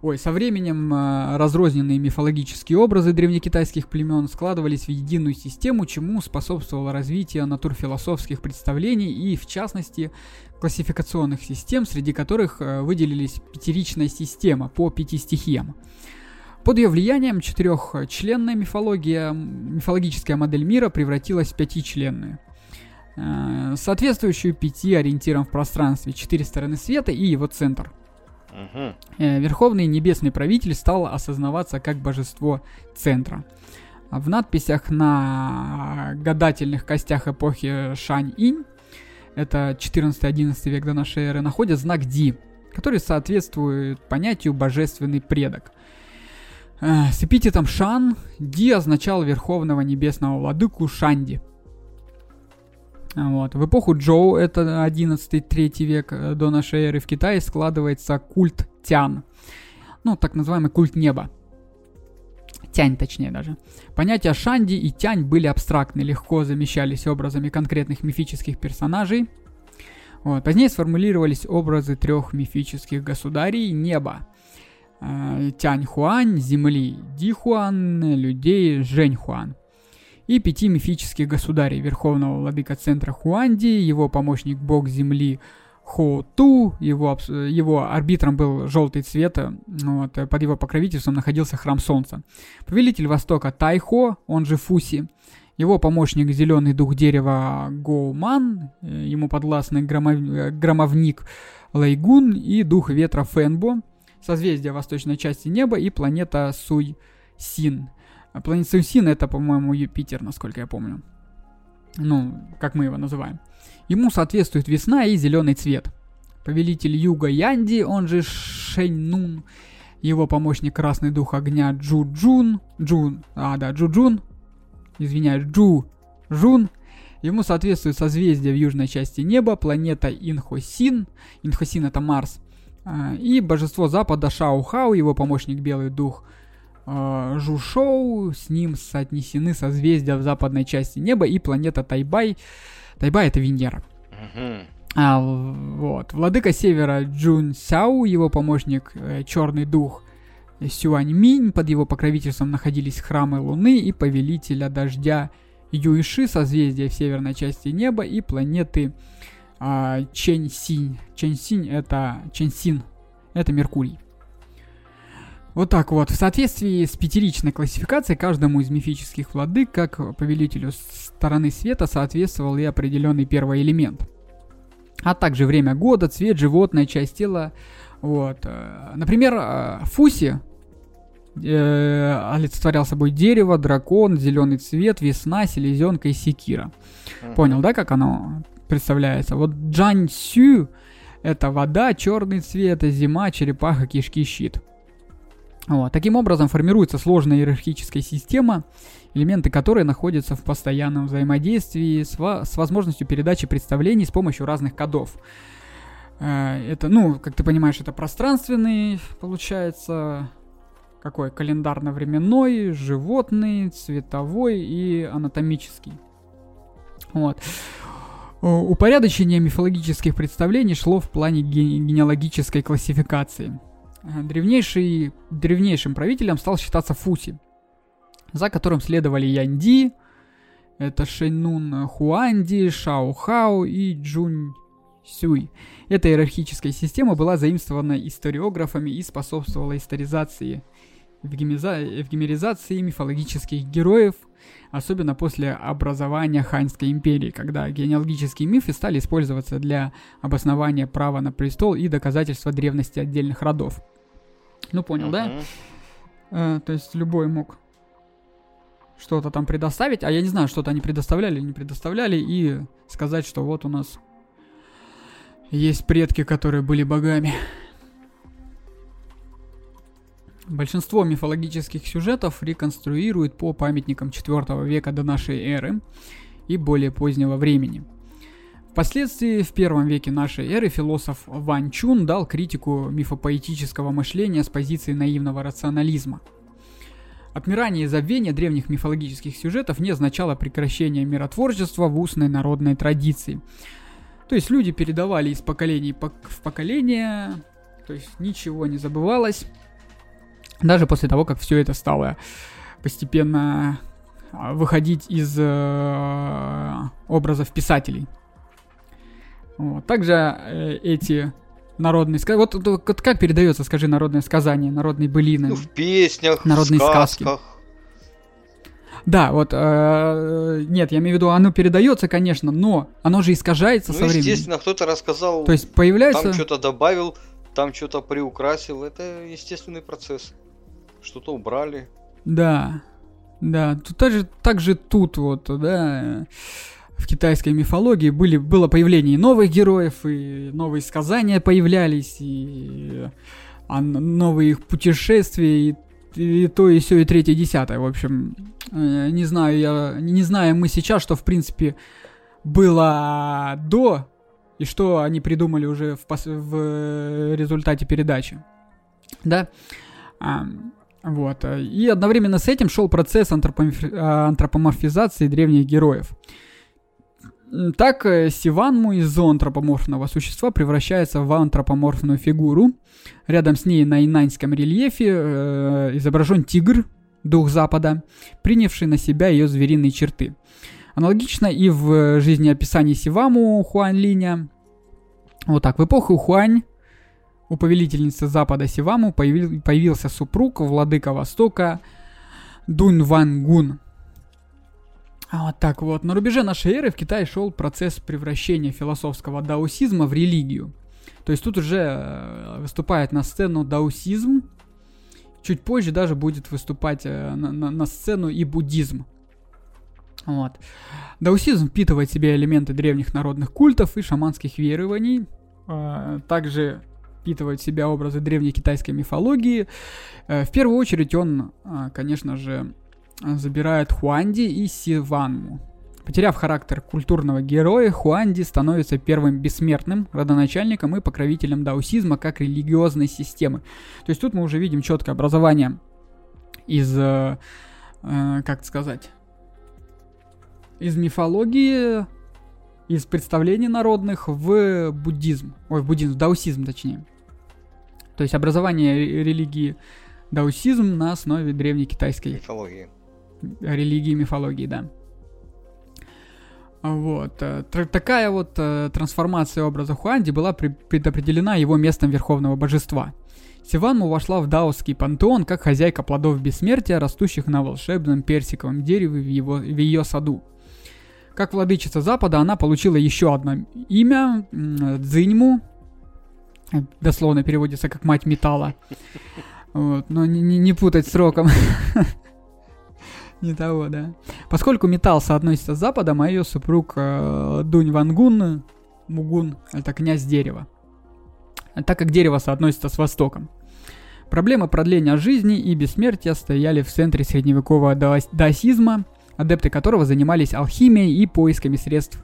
Ой, со временем э, разрозненные мифологические образы древнекитайских племен складывались в единую систему, чему способствовало развитие натурфилософских представлений и, в частности, классификационных систем, среди которых э, выделились пятеричная система по пяти стихиям. Под ее влиянием четырехчленная мифология, мифологическая модель мира превратилась в пятичленную, э, соответствующую пяти ориентирам в пространстве, четыре стороны света и его центр. Верховный небесный правитель стал осознаваться как божество центра. В надписях на гадательных костях эпохи Шань-Инь, это четырнадцатый-одиннадцатый век до нашей эры, находят знак Ди, который соответствует понятию «божественный предок». С эпитетом Шан Ди означал верховного небесного владыку Шанди. Вот. В эпоху Джоу, это одиннадцатый-третий век до нашей эры, в Китае складывается культ Тянь. Ну, так называемый культ неба. Тянь, точнее даже. Понятия Шанди и Тянь были абстрактны, легко замещались образами конкретных мифических персонажей. Вот. Позднее сформулировались образы трех мифических государей неба. Тянь Хуань, земли Ди Хуан, людей Жень Хуан. И пяти мифических государей, верховного владыка центра Хуанди, его помощник бог земли Хоу-Ту, его, его арбитром был желтый цвет, вот, под его покровительством находился храм солнца. Повелитель востока Тайхо, он же Фуси, его помощник зеленый дух дерева Гоуман, ему подвластный громов... громовник Лэйгун и дух ветра Фэнбо, созвездие восточной части неба и планета Суй-Син. Планета Сусин — это, по-моему, Юпитер, насколько я помню. Ну, как мы его называем. Ему соответствует весна и зеленый цвет. Повелитель юга Янди, он же Шэньнун, его помощник красный дух огня Джу-Джун, Джун, а, да, Джу-Джун, извиняюсь, Джу-Жун, ему соответствует созвездие в южной части неба, планета Инхо-Син, Инхо-Син — это Марс, и божество запада Шао Хао, его помощник белый дух Жушоу, с ним соотнесены созвездия в западной части неба и планета Тайбай. Тайбай — это Венера. Uh-huh. А, вот. Владыка севера Чжу Цяо, его помощник э, черный дух Сюаньминь, под его покровительством находились храмы Луны и повелителя дождя Юйши, созвездия в северной части неба и планеты э, Чэнь Синь. Чэнь Синь — это Чэнь Син, это Меркурий. Вот так вот. В соответствии с пятеричной классификацией, каждому из мифических владык, как повелителю стороны света, соответствовал и определенный первый элемент. А также время года, цвет, животное, часть тела. Вот. Например, Фуси, э, олицетворял собой дерево, дракон, зеленый цвет, весна, селезенка и секира. Uh-huh. Понял, да, как оно представляется? Вот Джань Сю – это вода, черный цвет, зима, черепаха, кишки, щит. Вот. Таким образом формируется сложная иерархическая система, элементы которой находятся в постоянном взаимодействии с, во- с возможностью передачи представлений с помощью разных кодов. Это, ну, как ты понимаешь, это пространственный, получается, какой? Календарно-временной, животный, цветовой и анатомический. Вот. Упорядочение мифологических представлений шло в плане ге- генеалогической классификации. Древнейший, древнейшим правителем стал считаться Фуси, за которым следовали Янди, это Шэньнун Хуанди, Шао Хао и Джунь Сюй. Эта иерархическая система была заимствована историографами и способствовала историзации, эвгемиза... эвгемеризации мифологических героев, особенно после образования Ханьской империи, когда генеалогические мифы стали использоваться для обоснования права на престол и доказательства древности отдельных родов. Ну, понял, mm-hmm. да? Э, то есть любой мог что-то там предоставить, а я не знаю, что-то они предоставляли или не предоставляли, и сказать, что вот у нас есть предки, которые были богами. Большинство мифологических сюжетов реконструируют по памятникам четвёртого века до нашей эры и более позднего времени. Впоследствии в первом веке нашей эры философ Ван Чун дал критику мифопоэтического мышления с позиции наивного рационализма. Отмирание и забвение древних мифологических сюжетов не означало прекращение миротворчества в устной народной традиции. То есть люди передавали из поколений в поколение, то есть ничего не забывалось. Даже после того, как все это стало постепенно выходить из э, образов писателей. Вот. Также э, эти народные сказки... Вот, вот как передается, скажи, народное сказание, народные былины? Ну, в песнях, народные в сказках. Сказки. Да, вот... Э, нет, я имею в виду, оно передается, конечно, но оно же искажается ну, со временем. Ну, естественно, кто-то рассказал, то есть появляется... там что-то добавил, там что-то приукрасил. Это естественный процесс. Что-то убрали. Да, да. Тут, так, же, так же тут вот, да, в китайской мифологии были, было появление новых героев, и новые сказания появлялись, и, и новые их путешествия, и, и то, и сё, и третье, и десятое. В общем, не знаю, я, не знаем мы сейчас, что, в принципе, было до... И что они придумали уже в, пос... в результате передачи. Да? А, вот. И одновременно с этим шел процесс антропомиф... антропоморфизации древних героев. Так Сиванму из зоантропоморфного существа превращается в антропоморфную фигуру. Рядом с ней на инаньском рельефе э, изображен тигр, дух Запада, принявший на себя ее звериные черты. Аналогично и в жизнеописании Сиваму Хуанлиня. Вот так. В эпоху Хуань у повелительницы Запада Сиваму появил, появился супруг, владыка Востока Дун Вангун. Вот так вот. На рубеже нашей эры в Китае шел процесс превращения философского даосизма в религию. То есть тут уже выступает на сцену даосизм. Чуть позже даже будет выступать на, на, на сцену и буддизм. Вот. Даосизм впитывает в себя элементы древних народных культов и шаманских верований, также впитывает в себя образы древней китайской мифологии. В первую очередь он, конечно же, забирает Хуанди и Сиванму. Потеряв характер культурного героя, Хуанди становится первым бессмертным родоначальником и покровителем даосизма как религиозной системы. То есть тут мы уже видим четкое образование из, как сказать... из мифологии, из представлений народных в буддизм. Ой, в буддизм, в даосизм, точнее. То есть образование религии даосизм на основе древнекитайской мифологии. Религии мифологии, да. Вот. Такая вот трансформация образа Хуанди была предопределена его местом верховного божества. Сиванму вошла в даосский пантеон как хозяйка плодов бессмертия, растущих на волшебном персиковом дереве в, его, в ее саду. Как владычица Запада, она получила еще одно имя – Цзиньму, дословно переводится как «мать металла». Вот, но не, не, не путать с роком. Не того, да. Поскольку металл соотносится с Западом, а ее супруг э, Дунь Вангун, Мугун, это князь дерева. А так как дерево соотносится с Востоком. Проблемы продления жизни и бессмертия стояли в центре средневекового даосизма, адепты которого занимались алхимией и поисками средств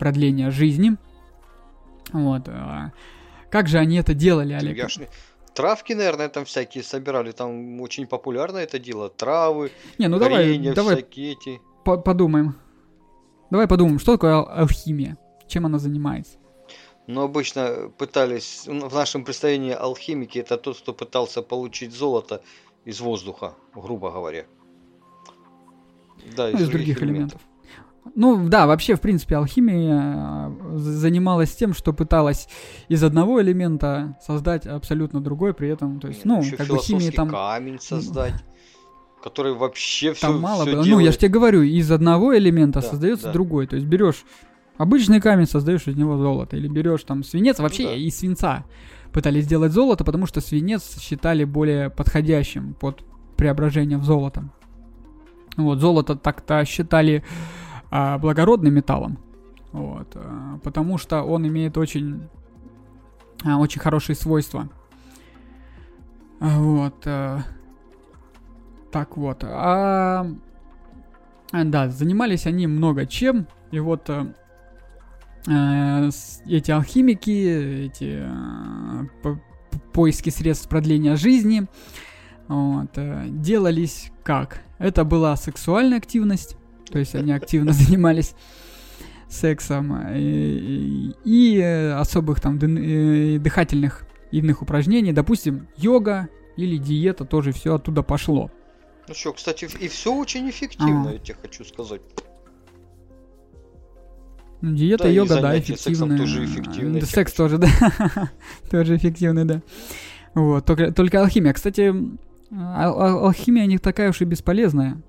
продления жизни. Вот. Как же они это делали, Олег? Травки, наверное, там всякие собирали, там очень популярно это дело, травы, не, ну коренья, давай, всякие эти. По- подумаем. Давай подумаем, что такое ал- алхимия, чем она занимается? Ну, обычно пытались, в нашем представлении алхимики это тот, кто пытался получить золото из воздуха, грубо говоря. Да, ну, из, из других, других элементов. элементов. Ну, да, вообще, в принципе, алхимия занималась тем, что пыталась из одного элемента создать абсолютно другой, при этом, то есть, ну, ну как бы химии там... камень создать, ну, который вообще все, там мало все было. Делает. Ну, я же тебе говорю, из одного элемента да, создается да. другой, то есть берешь обычный камень, создаешь из него золото, или берешь там свинец, вообще ну, да. из свинца пытались сделать золото, потому что свинец считали более подходящим под преображение в золото. Вот, золото так-то считали а, благородным металлом, вот, а, потому что он имеет очень, а, очень хорошие свойства. А, вот, а, так вот, а, а, да, занимались они много чем, и вот а, а, с, эти алхимики, эти а, по, поиски средств продления жизни, вот, а, делались как? Это была сексуальная активность, то есть они активно занимались сексом и, и, и особых там и дыхательных иных упражнений, допустим, йога или диета, тоже все оттуда пошло. Ну что, кстати, и все очень эффективно, а. я тебе хочу сказать. Ну, диета, да, йога, да, эффективная. Тоже да, секс тоже, да, тоже эффективный, да. Вот, только, только алхимия, кстати. Ал- ал- алхимия не такая уж и бесполезная.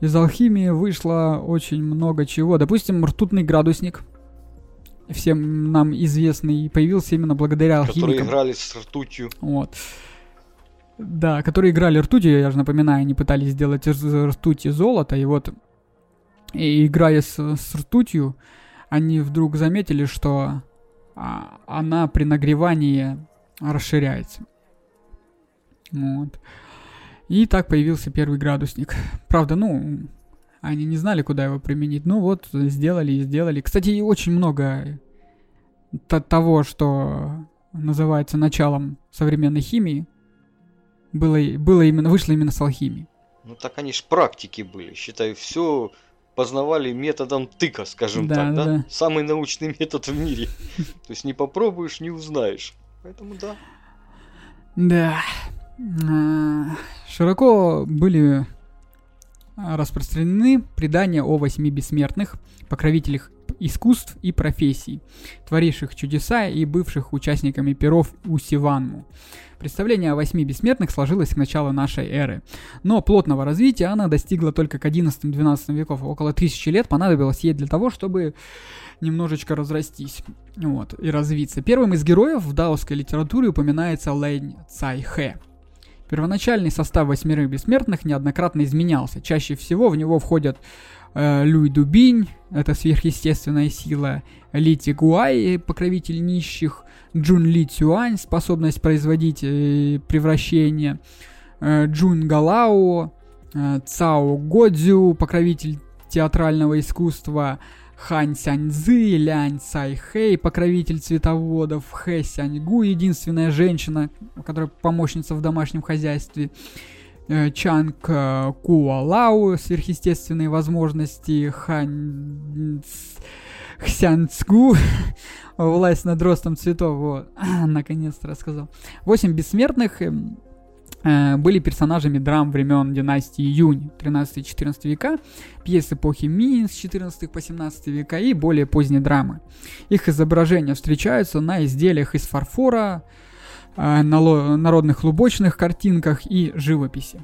Из алхимии вышло очень много чего. Допустим, ртутный градусник, всем нам известный, появился именно благодаря алхимикам. Которые играли с ртутью. Вот. Да, которые играли ртутью, я же напоминаю, они пытались сделать из ртути золото, и вот, и, играя с, с ртутью, они вдруг заметили, что а, она при нагревании расширяется. Вот. И так появился первый градусник. Правда, ну, они не знали, куда его применить. Ну вот, сделали и сделали. Кстати, очень много т- того, что называется началом современной химии, было, было именно, вышло именно с алхимии. Ну так они ж практики были. Считаю, все познавали методом тыка, скажем да, так, да? да? Самый научный метод в мире. То есть не попробуешь, не узнаешь. Поэтому да. Да... Широко были распространены предания о восьми бессмертных, покровителях искусств и профессий, творивших чудеса и бывших участниками перов у Сиванму. Представление о восьми бессмертных сложилось к началу нашей эры, но плотного развития она достигла только к одиннадцатому-двенадцатому веков. Около тысячи лет понадобилось ей для того, чтобы немножечко разрастись вот, и развиться. Первым из героев в даосской литературе упоминается Лэнь Цайхэ. Первоначальный состав восьмерых бессмертных неоднократно изменялся. Чаще всего в него входят э, Люй Дубинь, это сверхъестественная сила, Ли Тигуай, покровитель нищих, Джун Ли Цюань, способность производить э, превращение, э, Джун Галао, э, Цао Годзю, покровитель театрального искусства, Хань Сяньцзы, Лянь Цайхэй, покровитель цветоводов, Хэ Сяньгу, единственная женщина, которая помощница в домашнем хозяйстве, Чанг Куалау, сверхъестественные возможности, Хань Сяньцгу, власть над ростом цветов, вот, наконец-то рассказал. Восемь бессмертных были персонажами драм времен династии Юнь тринадцатого-четырнадцатого века, пьес эпохи Мин с четырнадцатого по семнадцатый века и более поздние драмы. Их изображения встречаются на изделиях из фарфора, народных лубочных картинках и живописи.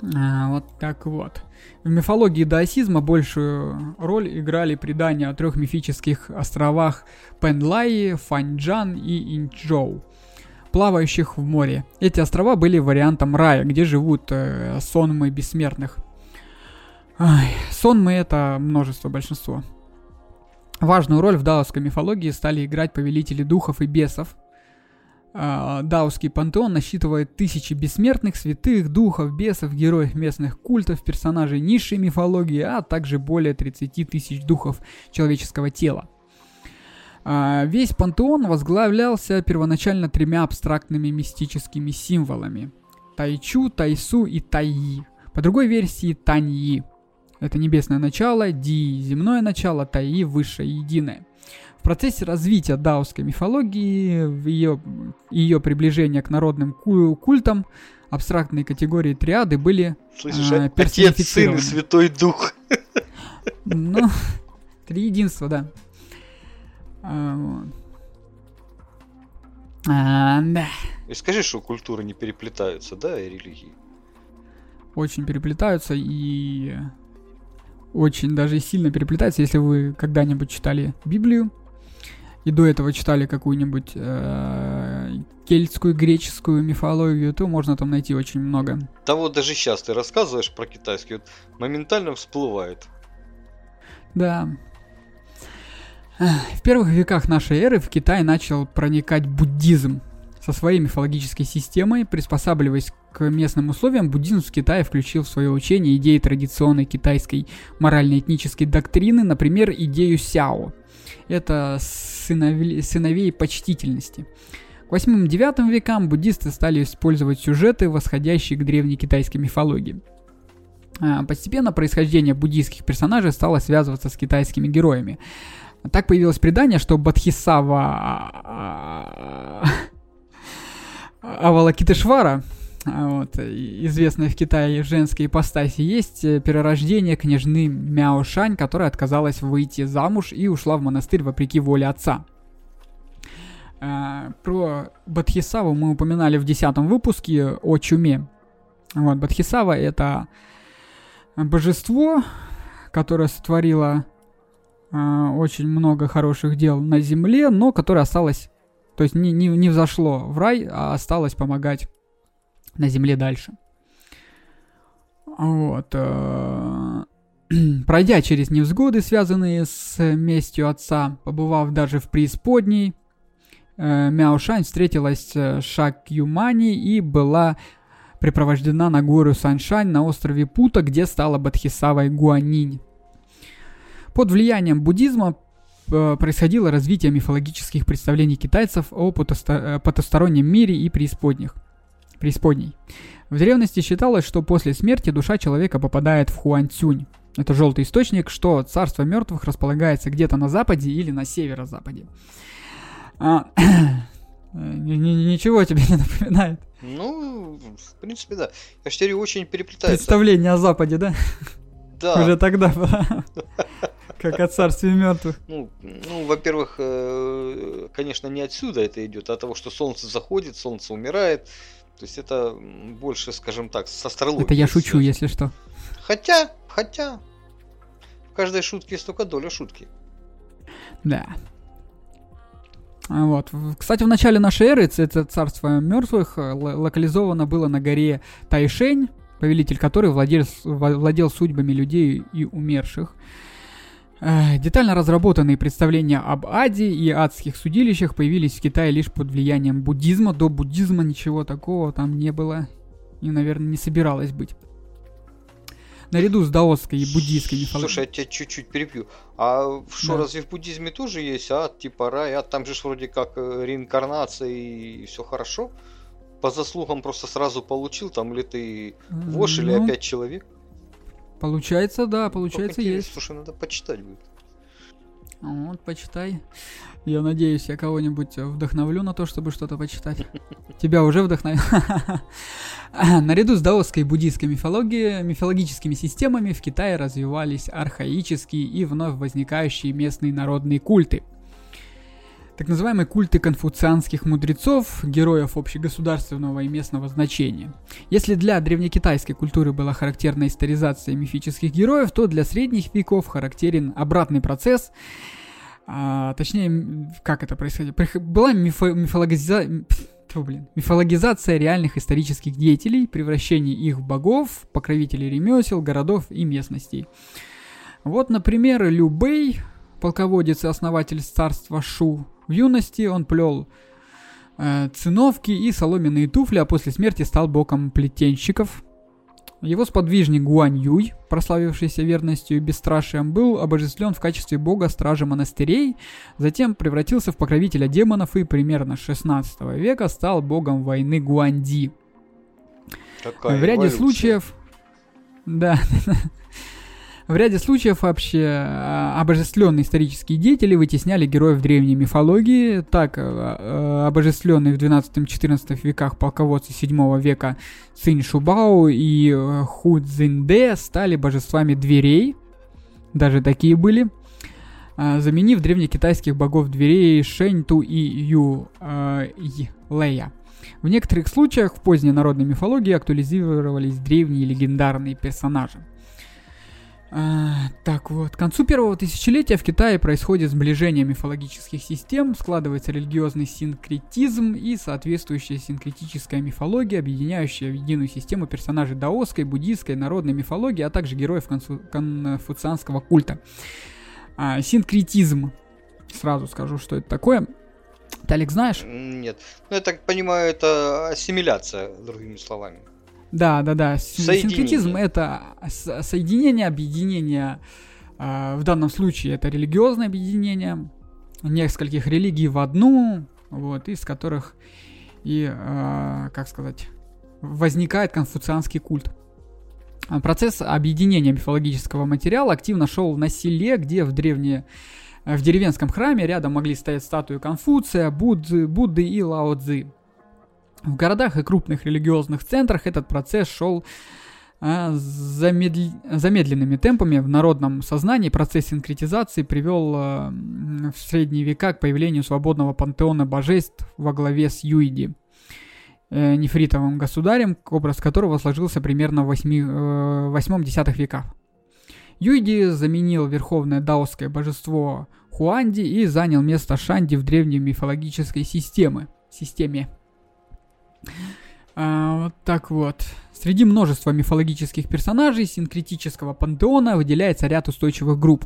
Вот так вот. В мифологии даосизма большую роль играли предания о трех мифических островах Пэнлай, Фаньчжан и Инчжоу. плавающих в море. Эти острова были вариантом рая, где живут э, сонмы бессмертных. Ай, сонмы — это множество, большинство. Важную роль в даосской мифологии стали играть повелители духов и бесов. Э, даосский пантеон насчитывает тысячи бессмертных, святых, духов, бесов, героев местных культов, персонажей низшей мифологии, а также более тридцати тысяч духов человеческого тела. Весь пантеон возглавлялся первоначально тремя абстрактными мистическими символами: Тайчу, Тайсу и Тайи. По другой версии Таньи. Это небесное начало, Ди — земное начало, Тайи — высшее единое. В процессе развития даосской мифологии и ее, ее приближения к народным культам абстрактные категории триады были Слышишь, э, персонифицированы. Отец, Сын и Святой Дух. Ну, три единства, да. А, да. И скажи, что культуры не переплетаются, да, и религии? Очень переплетаются и очень даже сильно переплетаются. Если вы когда-нибудь читали Библию и до этого читали какую-нибудь э, кельтскую, греческую мифологию, то можно там найти очень много. Да вот даже сейчас ты рассказываешь про китайский, вот моментально всплывает. Да. В первых веках нашей эры в Китай начал проникать буддизм. Со своей мифологической системой, приспосабливаясь к местным условиям, буддизм в Китае включил в свое учение идеи традиционной китайской морально-этнической доктрины, например, идею сяо. Это сыновей, сыновей почтительности. К восьмому-девятому векам буддисты стали использовать сюжеты, восходящие к древней китайской мифологии. Постепенно происхождение буддийских персонажей стало связываться с китайскими героями. Так появилось предание, что Бодхисаттва Авалокитешвара, вот, известная в Китае женская ипостаси, есть перерождение княжны Мяошань, которая отказалась выйти замуж и ушла в монастырь вопреки воле отца. Про Бодхисаттву мы упоминали в десятом выпуске о чуме. Вот, Бодхисаттва — это божество, которое сотворило очень много хороших дел на земле, но которое осталось, то есть не, не, не взошло в рай, а осталось помогать на земле дальше. Вот. Пройдя через невзгоды, связанные с местью отца, побывав даже в преисподней, Мяошань встретилась с Шакьюмани и была припровождена на гору Саньшань на острове Пута, где стала Бодхисаттвой Гуанинь. Под влиянием буддизма э, происходило развитие мифологических представлений китайцев о потосто- потустороннем мире и преисподних. преисподней. В древности считалось, что после смерти душа человека попадает в Хуанцюнь. Это желтый источник, что царство мертвых располагается где-то на западе или на северо-западе. А, ничего тебе не напоминает? Ну, в принципе, да. Я же теперь очень переплетается. Представление о западе, да? Да. Уже тогда было. Как о царстве мертвых. Ну, ну, во-первых, конечно, не отсюда это идет, а от того, что солнце заходит, солнце умирает. То есть это больше, скажем так, с астрологией. Это я шучу, связано. Если что. Хотя, хотя, в каждой шутке есть только доля шутки. Да. Вот. Кстати, в начале нашей эры это царство мертвых локализовано было на горе Тайшень, повелитель которой владел, владел судьбами людей и умерших. Детально разработанные представления об аде и адских судилищах появились в Китае лишь под влиянием буддизма. До буддизма ничего такого там не было и, наверное, не собиралось быть. Наряду с даосской и буддийской мифологией... Слушай, я тебя чуть-чуть перебью. А что, да. Разве в буддизме тоже есть ад, типа рай? Ад, там же вроде как реинкарнация и все хорошо. По заслугам просто сразу получил, там ли ты вошь, ну... или опять человек? Получается, да, получается есть. Слушай, надо почитать будет. Вот, почитай. Я надеюсь, я кого-нибудь вдохновлю на то, чтобы что-то почитать. Тебя уже вдохновил. Наряду с даосской и буддийской мифологией, мифологическими системами в Китае развивались архаические и вновь возникающие местные народные культы. Так называемые культы конфуцианских мудрецов, героев общегосударственного и местного значения. Если для древнекитайской культуры была характерна историзация мифических героев, то для средних веков характерен обратный процесс. А, точнее, как это происходило? Была мифо- мифологиза... Тьфу, блин. Мифологизация реальных исторических деятелей, превращение их в богов, покровителей ремесел, городов и местностей. Вот, например, Лю Бэй, полководец и основатель царства Шу. В юности он плел э, циновки и соломенные туфли, а после смерти стал богом плетенщиков. Его сподвижник Гуань Юй, прославившийся верностью и бесстрашием, был обожествлен в качестве бога стражи монастырей, затем превратился в покровителя демонов и примерно с шестнадцатого века стал богом войны Гуанди. Какая в ряде эволюция. случаев... Да... В ряде случаев вообще обожествленные исторические деятели вытесняли героев древней мифологии. Так, обожествленные в двенадцатом-четырнадцатом веках полководцы седьмого века Цинь Шубао и Ху Цзиньдэ стали божествами дверей. Даже такие были. Заменив древнекитайских богов дверей Шэньту и Ю Лэя. В некоторых случаях в поздней народной мифологии актуализировались древние легендарные персонажи. Так вот, к концу первого тысячелетия в Китае происходит сближение мифологических систем, складывается религиозный синкретизм и соответствующая синкретическая мифология, объединяющая в единую систему персонажей даосской, буддийской, народной мифологии, а также героев конфу- конфуцианского культа. А, синкретизм. Сразу скажу, что это такое. Ты, Олег, знаешь? Нет. Ну, я так понимаю, это ассимиляция, другими словами. Да, да, да. Синкретизм — это соединение, объединение. Э, в данном случае это религиозное объединение нескольких религий в одну, вот, из которых и, э, как сказать, возникает конфуцианский культ. Процесс объединения мифологического материала активно шел на селе, где в древние в деревенском храме рядом могли стоять статуи Конфуция, Будды, Будды и Лао-цзы. В городах и крупных религиозных центрах этот процесс шел э, замедли... замедленными темпами. В народном сознании процесс синкретизации привел э, в средние века к появлению свободного пантеона божеств во главе с Юйди, э, нефритовым государем, образ которого сложился примерно в восьмом-десятом веках. Юйди заменил верховное даосское божество Хуанди и занял место Шанди в древней мифологической системе. системе. А, вот так вот. Среди множества мифологических персонажей синкретического пантеона выделяется ряд устойчивых групп.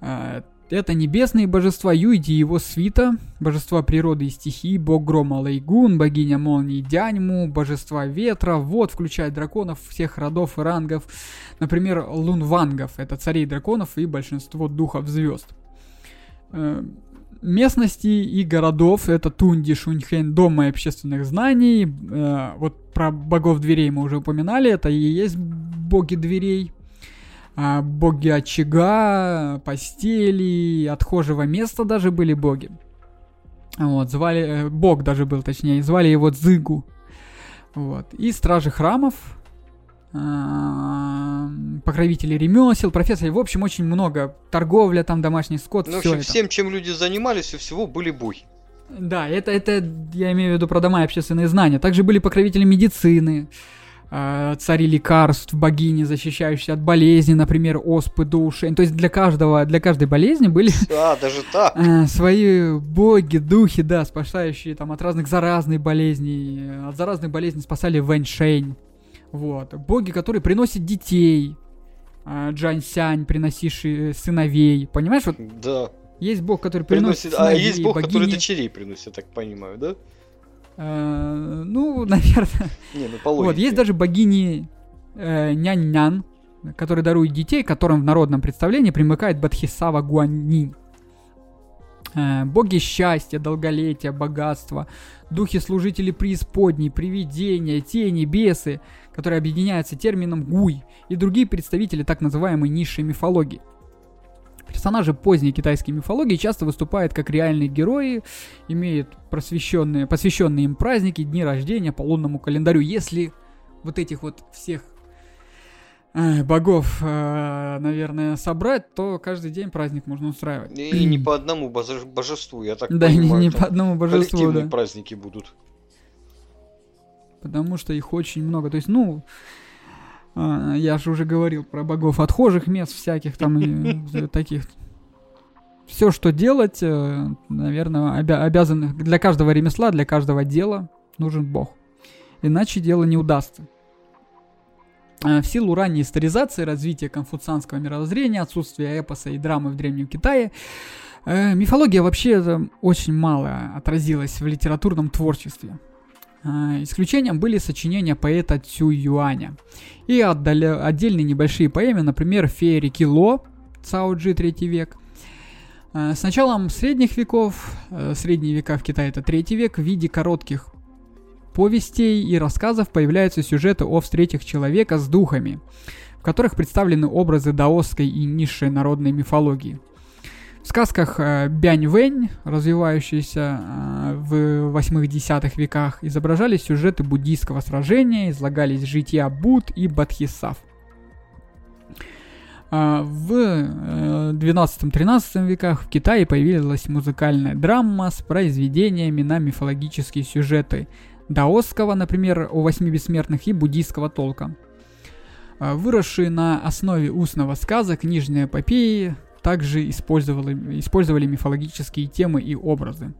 А, это небесные божества Юйди и его свита, божества природы и стихий, бог грома Лэйгун, богиня молнии Дяньму, божества ветра, вод, включая драконов всех родов и рангов, например, лунвангов, это царей драконов и большинство духов звезд. А, местности и городов — это Тунди, Шуньхэнь, дом общественных знаний. Э, вот про богов дверей мы уже упоминали, это и есть боги дверей. Э, боги очага, постели, отхожего места даже были боги. Вот, звали, э, бог даже был, точнее, звали его Цзыгу. Вот, и стражи храмов, покровители ремесел, профессор, в общем, очень много. Торговля, там, домашний скот, ну, все. В общем, это. Всем, чем люди занимались, у всего были боги. Да, это, это я имею в виду про дома и общественные знания. Также были покровители медицины, цари лекарств, богини, защищающие от болезни, например, оспы, души. То есть для каждого, для каждой болезни были а, даже так. свои боги, духи, да, спасающие там от разных заразных болезней. От заразных болезней спасали Вэньшэнь. Вот. Боги, которые приносят детей. Джансянь, приносивший сыновей. Понимаешь? Вот да. Есть бог, который приносит, приносит сыновей, а есть бог, богини, который дочерей приносит, я так понимаю, да? Э, ну, наверное. Не, ну, по логике. Вот. Есть даже богини э, нянь-нян, которые даруют детей, которым в народном представлении примыкает Бодхисаттва Гуаннинь. Боги счастья, долголетия, богатства, духи-служители преисподней, привидения, тени, бесы, которые объединяются термином гуй, и другие представители так называемой низшей мифологии. Персонажи поздней китайской мифологии часто выступают как реальные герои, имеют просвещенные, посвященные им праздники, дни рождения по лунному календарю. Если вот этих вот всех богов, наверное, собрать, то каждый день праздник можно устраивать. И не по одному боже- божеству, я так да, понимаю. Да, не по одному божеству, коллективные да. праздники будут. Потому что их очень много. То есть, ну, я же уже говорил про богов отхожих мест всяких там, таких. все, что делать, наверное, обя- обязан... Для каждого ремесла, для каждого дела нужен Бог. Иначе дело не удастся. В силу ранней историзации, развития конфуцианского мировоззрения, отсутствия эпоса и драмы в Древнем Китае, мифология вообще очень мало отразилась в литературном творчестве. Исключением были сочинения поэта Цю Юаня и отдаля... отдельные небольшие поэмы, например, «Фея реки Ло», Цао-джи, третий век. С началом средних веков, средние века в Китае это третий век, в виде коротких повестей и рассказов появляются сюжеты о встречах человека с духами, в которых представлены образы даосской и низшей народной мифологии. В сказках Бянь-Вэнь, развивающиеся в восьмых-десятых веках, изображались сюжеты буддийского сражения, излагались жития Будд и Бодхисаттв. В двенадцатом-тринадцатом веках в Китае появилась музыкальная драма с произведениями на мифологические сюжеты даосского, например, о восьми бессмертных, и буддийского толка. Выросшие на основе устного сказа книжные эпопеи также использовали, использовали мифологические темы и образы.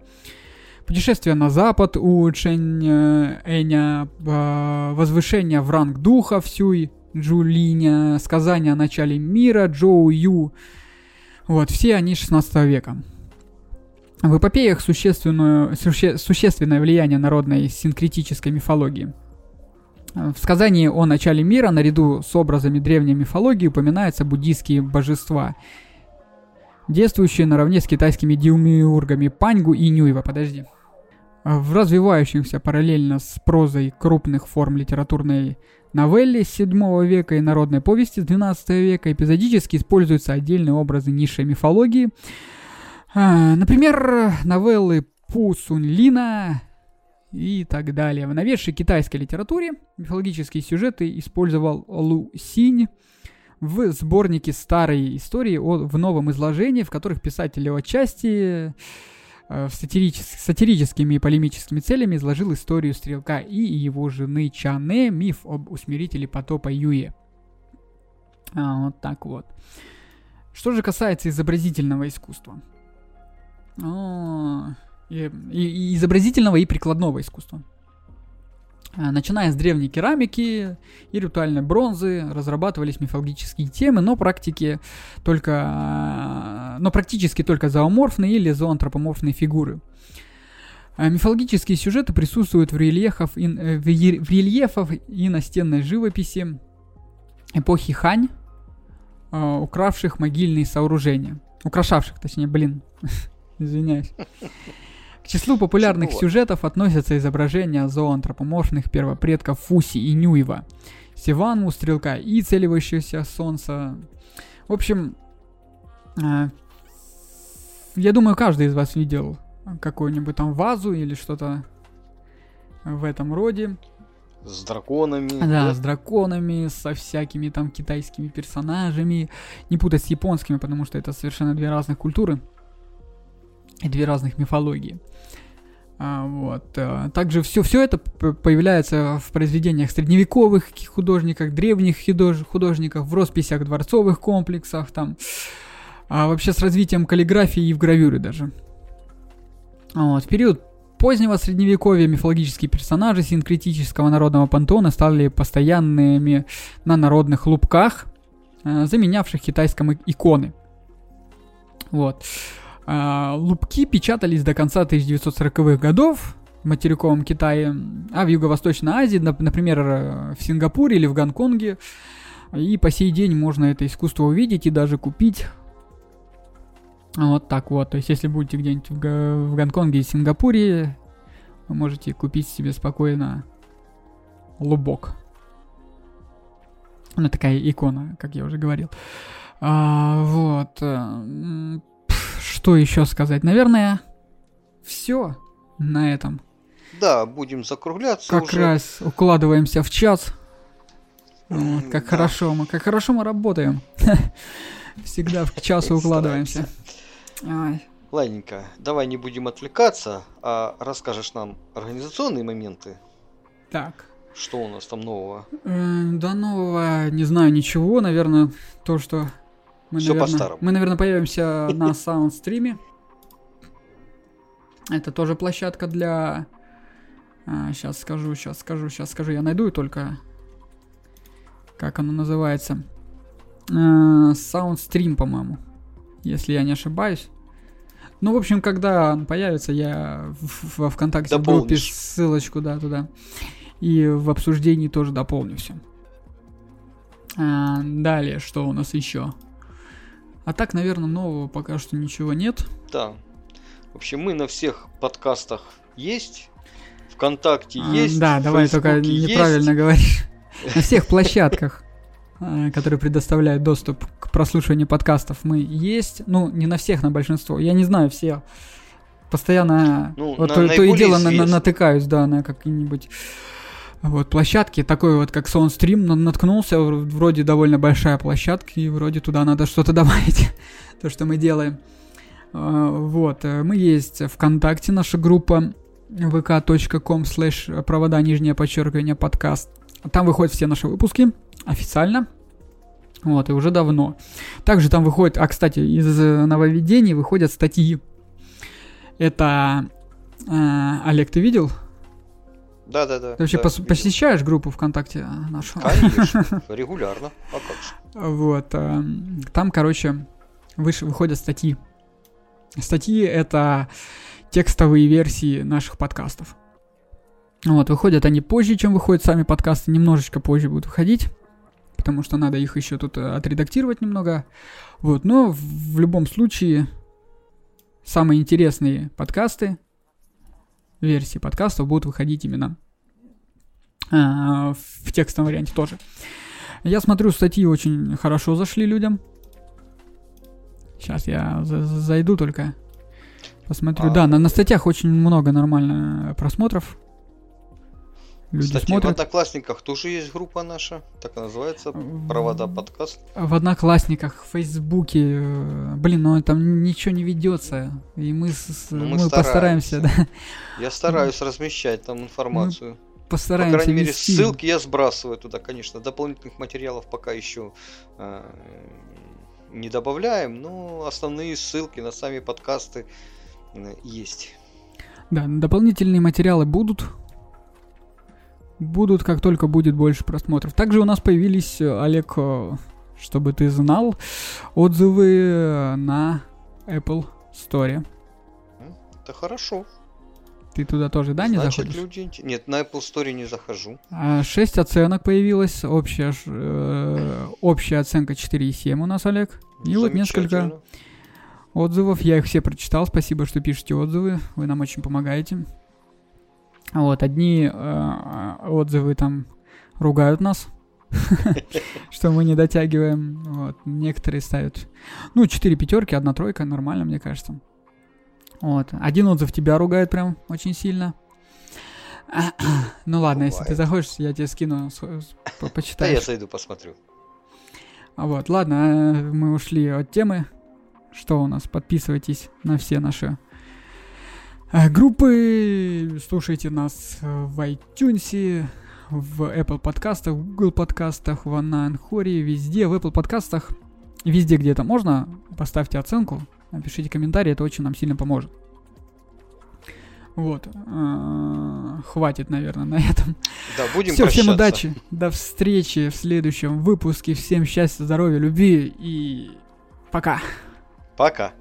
Путешествие на запад у Чэнь Эня, возвышение в ранг духа в Сюй Джулиня, сказания о начале мира Джоу Ю. Вот, все они шестнадцатого века. В эпопеях существенное, суще, существенное влияние народной синкретической мифологии. В сказании о начале мира наряду с образами древней мифологии упоминаются буддийские божества, действующие наравне с китайскими демиургами Паньгу и Нюева. Подожди. В развивающихся параллельно с прозой крупных форм литературной новелли с седьмого века и народной повести с двенадцатого века эпизодически используются отдельные образы низшей мифологии. Например, новеллы Пу Сунь-Лина и так далее. В новейшей китайской литературе мифологические сюжеты использовал Лу Синь в сборнике «Старые истории» о, в новом изложении, в которых писатель его части... с сатирически, сатирическими и полемическими целями изложил историю Стрелка и его жены Чане, миф об усмирителе потопа Юе. А, вот так вот. Что же касается изобразительного искусства. О, и, и изобразительного и прикладного искусства. Начиная с древней керамики и ритуальной бронзы разрабатывались мифологические темы, но, практики только, но практически только зооморфные или зоантропоморфные фигуры. Мифологические сюжеты присутствуют в рельефах и, в рельефах и настенной живописи эпохи Хань, укравших могильные сооружения. Украшавших, точнее, блин, извиняюсь. К числу популярных Чего? сюжетов относятся изображения зооантропоморфных первопредков Фуси и Нюева, Сиванму, Стрелка и Целивающегося Солнца. В общем, я думаю, каждый из вас видел какую-нибудь там вазу или что-то в этом роде. С драконами. Да, да, с драконами, со всякими там китайскими персонажами. Не путать с японскими, потому что это совершенно две разных культуры. И две разных мифологии. А, вот. А, также все, все это появляется в произведениях средневековых художников, древних худож- художников, в росписях дворцовых комплексах, там, а вообще с развитием каллиграфии и в гравюре даже. А, вот. В период позднего средневековья мифологические персонажи синкретического народного пантеона стали постоянными на народных лубках, а, заменявших китайские иконы. Вот. Лубки печатались до конца тысяча девятьсот сороковых годов в материковом Китае, а в Юго-Восточной Азии, например, в Сингапуре или в Гонконге. И по сей день можно это искусство увидеть и даже купить. Вот так вот. То есть, если будете где-нибудь в Гонконге и Сингапуре, вы можете купить себе спокойно лубок. Она такая икона, как я уже говорил. А, вот... Что еще сказать? Наверное, все на этом. Да, будем закругляться. Как уже. раз укладываемся в час. Вот, как да. хорошо мы, как хорошо мы работаем. Всегда в час укладываемся. Ладненько, давай не будем отвлекаться, а расскажешь нам организационные моменты. Так. Что у нас там нового? До нового не знаю ничего, наверное, то, что Мы, Все наверное, по-старому. Мы, наверное, появимся на саундстриме. Это тоже площадка для... А, сейчас скажу, сейчас скажу, сейчас скажу. Я найду только... Как оно называется? Саундстрим, по-моему. Если я не ошибаюсь. Ну, в общем, когда он появится, я во ВКонтакте группе ссылочку, да, туда. И в обсуждении тоже дополню все. А, далее, что у нас еще? А так, наверное, нового пока что ничего нет. Да. В общем, мы на всех подкастах есть. ВКонтакте а, есть. Да, давай, только неправильно говоришь. На всех площадках, которые предоставляют доступ к прослушиванию подкастов, мы есть. Ну, не на всех, на большинство. Я не знаю все. Постоянно ну, вот, на, то, то и дело на, на, натыкаюсь, да, на какие-нибудь вот, площадки. Такой вот, как Soundstream, но наткнулся. Вроде довольно большая площадка, и вроде туда надо что-то добавить. То, что мы делаем. Вот. Мы есть ВКонтакте, наша группа ви ка точка ком слэш провода нижнее подчеркивание подкаст. Там выходят все наши выпуски официально. Вот, и уже давно. Также там выходит... А, кстати, из нововведений выходят статьи. Это... Э, Олег, ты видел? Да-да-да. Ты вообще да, пос- посещаешь группу ВКонтакте нашу? Конечно, регулярно. А как же? Вот. Э, там, короче, выше выходят статьи. Статьи — это текстовые версии наших подкастов. Вот, выходят они позже, чем выходят сами подкасты, немножечко позже будут выходить, потому что надо их еще тут отредактировать немного. Вот, но в, в любом случае самые интересные подкасты, версии подкастов будут выходить именно а, в текстовом варианте тоже. Я смотрю, статьи очень хорошо зашли людям. Сейчас я за- за- зайду только, посмотрю. А... Да, на, на статьях очень много нормально просмотров. Люди Кстати, смотрят. В Одноклассниках тоже есть группа наша, так называется, «Провода Подкаст». В Одноклассниках, в Фейсбуке, блин, ну там ничего не ведется, и мы, с, мы, мы постараемся. Да. Я стараюсь размещать там информацию. Мы постараемся. По крайней мере, вести. Ссылки я сбрасываю туда, конечно, дополнительных материалов пока еще э, не добавляем, но основные ссылки на сами подкасты э, есть. Да, дополнительные материалы будут. Будут, как только будет больше просмотров. Также у нас появились, Олег, чтобы ты знал, отзывы на Apple Store. Это хорошо. Ты туда тоже, да, не Значит, заходишь? Люди... Нет, на Apple Store не захожу. Шесть оценок появилось. Общая, э, общая оценка четыре и семь у нас, Олег. И вот несколько отзывов. Я их все прочитал. Спасибо, что пишете отзывы. Вы нам очень помогаете. Вот, одни э, отзывы там ругают нас, что мы не дотягиваем. Вот, некоторые ставят, ну, четыре пятерки, одна тройка, нормально, мне кажется. Вот, один отзыв тебя ругает прям очень сильно. Ну ладно, если ты захочешь, я тебе скину, почитаю. Да, я зайду, посмотрю. Вот, ладно, мы ушли от темы. Что у нас? Подписывайтесь на все наши... группы, слушайте нас в iTunes, в Apple подкастах, в Google подкастах, в Ананхоре, везде, в Apple подкастах, везде, где это можно, поставьте оценку, напишите комментарий, это очень нам сильно поможет. Вот, хватит, наверное, на этом. Да, будем прощаться. Всем удачи, до встречи в следующем выпуске, всем счастья, здоровья, любви и пока. Пока.